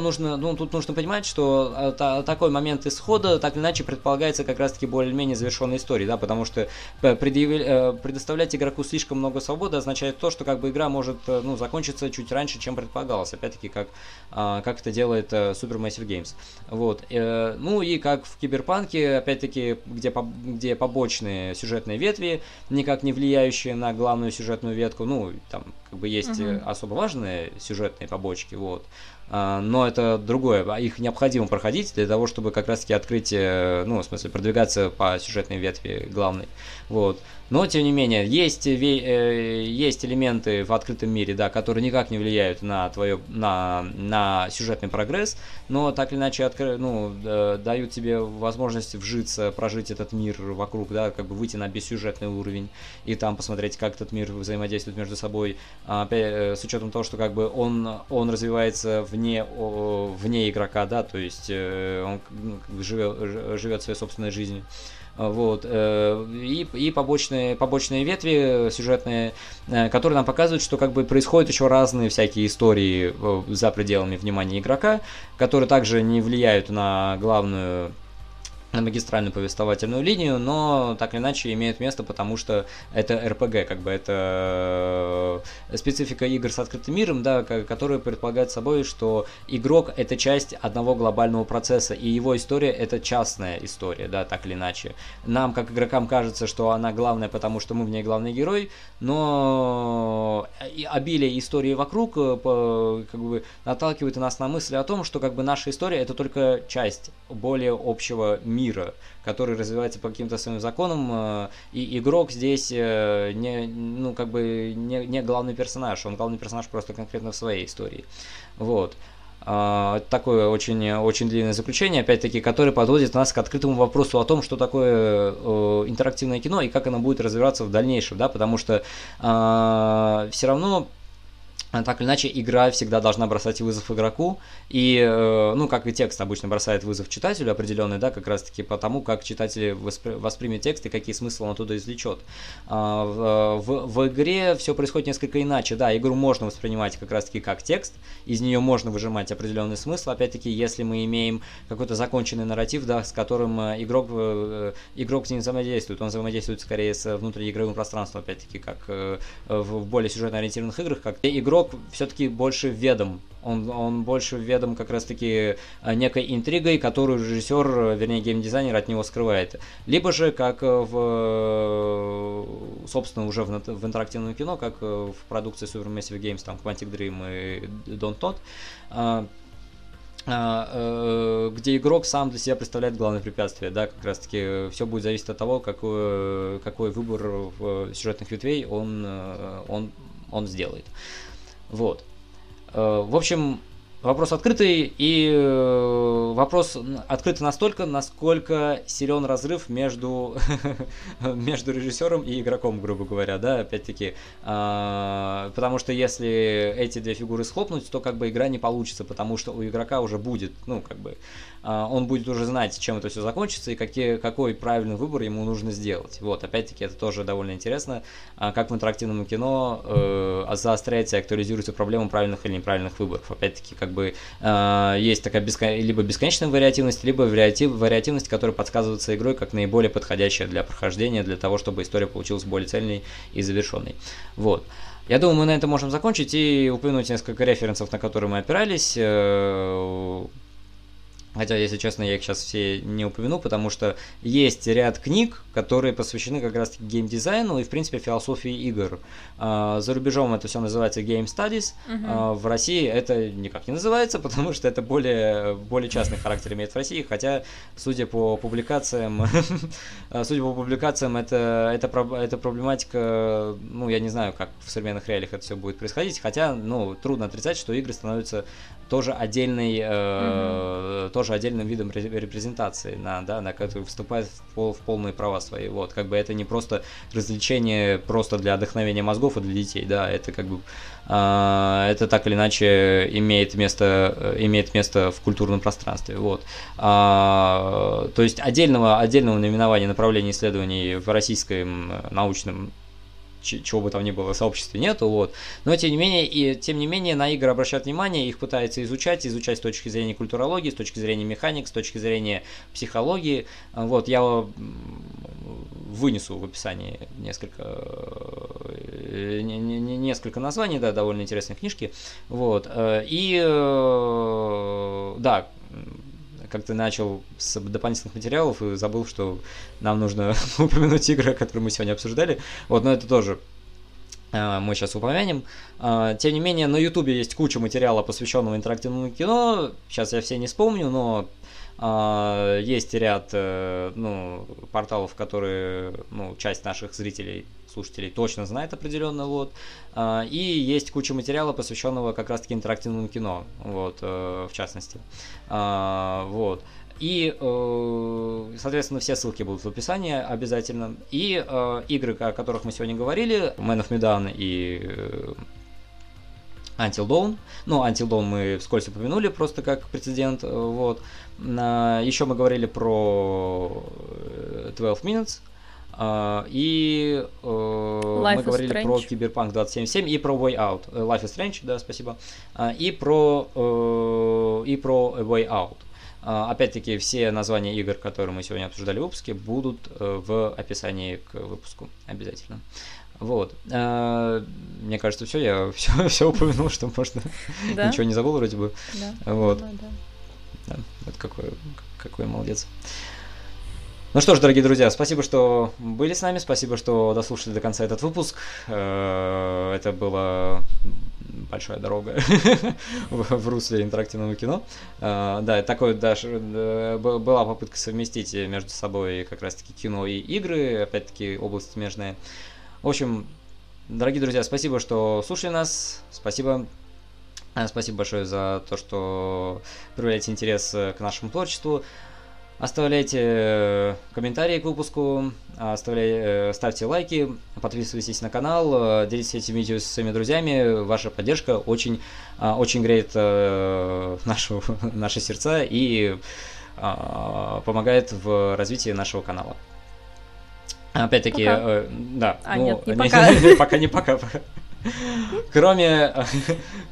нужно, тут нужно понимать, что такой момент исхода так или иначе предполагается как раз-таки более-менее завершенной историей, да, потому что предоставлять игроку слишком много свободы означает то, что игра может, закончиться чуть раньше, чем предполагалось, опять-таки, как это делает Super Massive Games. Вот. И как в Киберпанке, опять-таки, где побочные сюжетные ветви, никак не влияющие на главную сюжетную ветку, есть особо важные сюжетные побочки, вот. Но это другое, их необходимо проходить для того, чтобы как раз-таки открыть, продвигаться по сюжетной ветви главной, вот. Но, тем не менее, есть элементы в открытом мире, да, которые никак не влияют на сюжетный прогресс, но так или иначе дают тебе возможность вжиться, прожить этот мир вокруг, да, выйти на бессюжетный уровень и там посмотреть, как этот мир взаимодействует между собой, с учетом того, что он развивается в вне игрока, да, то есть он живет своей собственной жизнью. Вот. И побочные ветви сюжетные, которые нам показывают, что как бы происходят еще разные всякие истории за пределами внимания игрока, которые также не влияют на главную, на магистральную повествовательную линию, но так или иначе имеют место, потому что это РПГ, как бы это специфика игр с открытым миром, да, которая предполагает собой, что игрок — это часть одного глобального процесса, и его история — это частная история, да, так или иначе. Нам, как игрокам, кажется, что она главная, потому что мы в ней главный герой, но обилие истории вокруг как бы наталкивает нас на мысль о том, что как бы наша история — это только часть более общего мира, который развивается по каким-то своим законам, и игрок здесь не главный персонаж, он главный персонаж просто конкретно в своей истории. Вот. Такое очень длинное заключение, опять-таки, которое подводит нас к открытому вопросу о том, что такое интерактивное кино и как оно будет развиваться в дальнейшем, да, потому что все равно так или иначе, игра всегда должна бросать вызов игроку, и, ну, как и текст обычно бросает вызов читателю определенный, да, как раз-таки потому, как читатель воспримет текст и какие смыслы он оттуда извлечет. В игре все происходит несколько иначе, да, игру можно воспринимать как раз-таки как текст, из нее можно выжимать определенный смысл, опять-таки, если мы имеем какой-то законченный нарратив, да, с которым игрок не взаимодействует, он взаимодействует скорее с внутриигровым пространством, опять-таки, как в более сюжетно-ориентированных играх, как игрок все-таки больше ведом. Он больше ведом как раз-таки некой интригой, которую режиссер, вернее геймдизайнер от него скрывает. Либо же, как собственно уже в интерактивном кино, как в продукции Super Massive Games, там Quantic Dream и Dontnod, где игрок сам для себя представляет главное препятствие, да, как раз таки все будет зависеть от того, какой выбор в сюжетных ветвей он сделает. Вот. В общем, вопрос открытый, и вопрос открытый настолько, насколько силен разрыв между режиссером и игроком, грубо говоря, да, опять-таки, потому что если эти две фигуры схлопнуть, то как бы игра не получится, потому что у игрока уже будет, ну, как бы, он будет уже знать, чем это все закончится и какой правильный выбор ему нужно сделать. Вот, опять-таки, это тоже довольно интересно, как в интерактивном кино заостряется и актуализируется проблема правильных или неправильных выборов. Опять-таки, как бы есть такая либо бесконечная вариативность, либо вариативность, которая подсказывается игрой как наиболее подходящая для прохождения, для того, чтобы история получилась более цельной и завершенной. Вот. Я думаю, мы на этом можем закончить и упомянуть несколько референсов, на которые мы опирались. Хотя, если честно, я их сейчас все не упомяну, потому что есть ряд книг, которые посвящены как раз геймдизайну и, в принципе, философии игр. За рубежом это все называется Game Studies, в России это никак не называется, потому что это более частный характер имеет в России, хотя, судя по публикациям, это проблематика, ну, я не знаю, как в современных реалиях это все будет происходить, хотя, ну, трудно отрицать, что игры становятся тоже отдельным видом репрезентации, на который вступает в полные права свои. Вот, как бы это не просто развлечение просто для вдохновения мозгов и для детей, да, это как бы это так или иначе имеет место в культурном пространстве. Вот. То есть отдельного наименования направления исследований в российском научном чего бы там ни было в сообществе нету, вот. Но тем не менее на игры обращают внимание, их пытаются изучать с точки зрения культурологии, с точки зрения механик, с точки зрения психологии. Вот, я вынесу в описании несколько названий, да, довольно интересные книжки. Вот. И да, как-то начал с дополнительных материалов и забыл, что нам нужно упомянуть игры, которые мы сегодня обсуждали. Вот, но это тоже мы сейчас упомянем. Тем не менее, на Ютубе есть куча материала, посвященного интерактивному кино. Сейчас я все не вспомню, но есть ряд порталов, которые часть наших зрителей, слушателей точно знает определенно, вот. И есть куча материала, посвященного как раз-таки интерактивному кино, вот, в частности. Вот. И, соответственно, все ссылки будут в описании обязательно. И игры, о которых мы сегодня говорили, Man of Medan и Until Dawn. Ну, Until Dawn мы вскользь упомянули, просто как прецедент. Вот. Еще мы говорили про 12 Minutes. И мы говорили про Cyberpunk 2077 и про Way Out. Life is Strange, да, спасибо. И про A Way Out. Опять-таки, все названия игр, которые мы сегодня обсуждали в выпуске, будут в описании к выпуску обязательно. Вот. Мне кажется, все, я все упомянул, что можно... Да? Ничего не забыл вроде бы. Да, вот. Думаю, да. Да. Вот какой молодец. Ну что ж, дорогие друзья, спасибо, что были с нами, спасибо, что дослушали до конца этот выпуск. Это была большая дорога в русле интерактивного кино. Да, такой даже была попытка совместить между собой как раз-таки кино и игры, опять-таки области смежные. В общем, дорогие друзья, спасибо, что слушали нас, спасибо. Спасибо большое за то, что проявляете интерес к нашему творчеству. Оставляйте комментарии к выпуску, ставьте лайки, подписывайтесь на канал, делитесь этим видео со своими друзьями. Ваша поддержка очень, очень греет наши сердца и помогает в развитии нашего канала. Опять-таки, да, пока. Кроме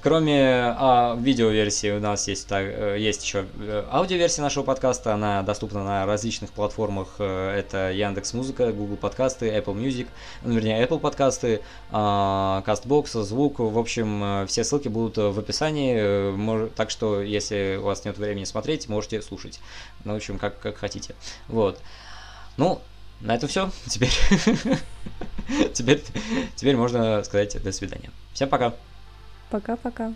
видеоверсии у нас есть еще аудиоверсия нашего подкаста. Она доступна на различных платформах. Это Яндекс.Музыка, Google подкасты, Apple Music, Apple подкасты, Castbox, звук. В общем, все ссылки будут в описании. Так что, если у вас нет времени смотреть, можете слушать. Ну, в общем, как хотите. Вот. Ну, на этом все. Теперь можно сказать до свидания. Всем пока. Пока-пока.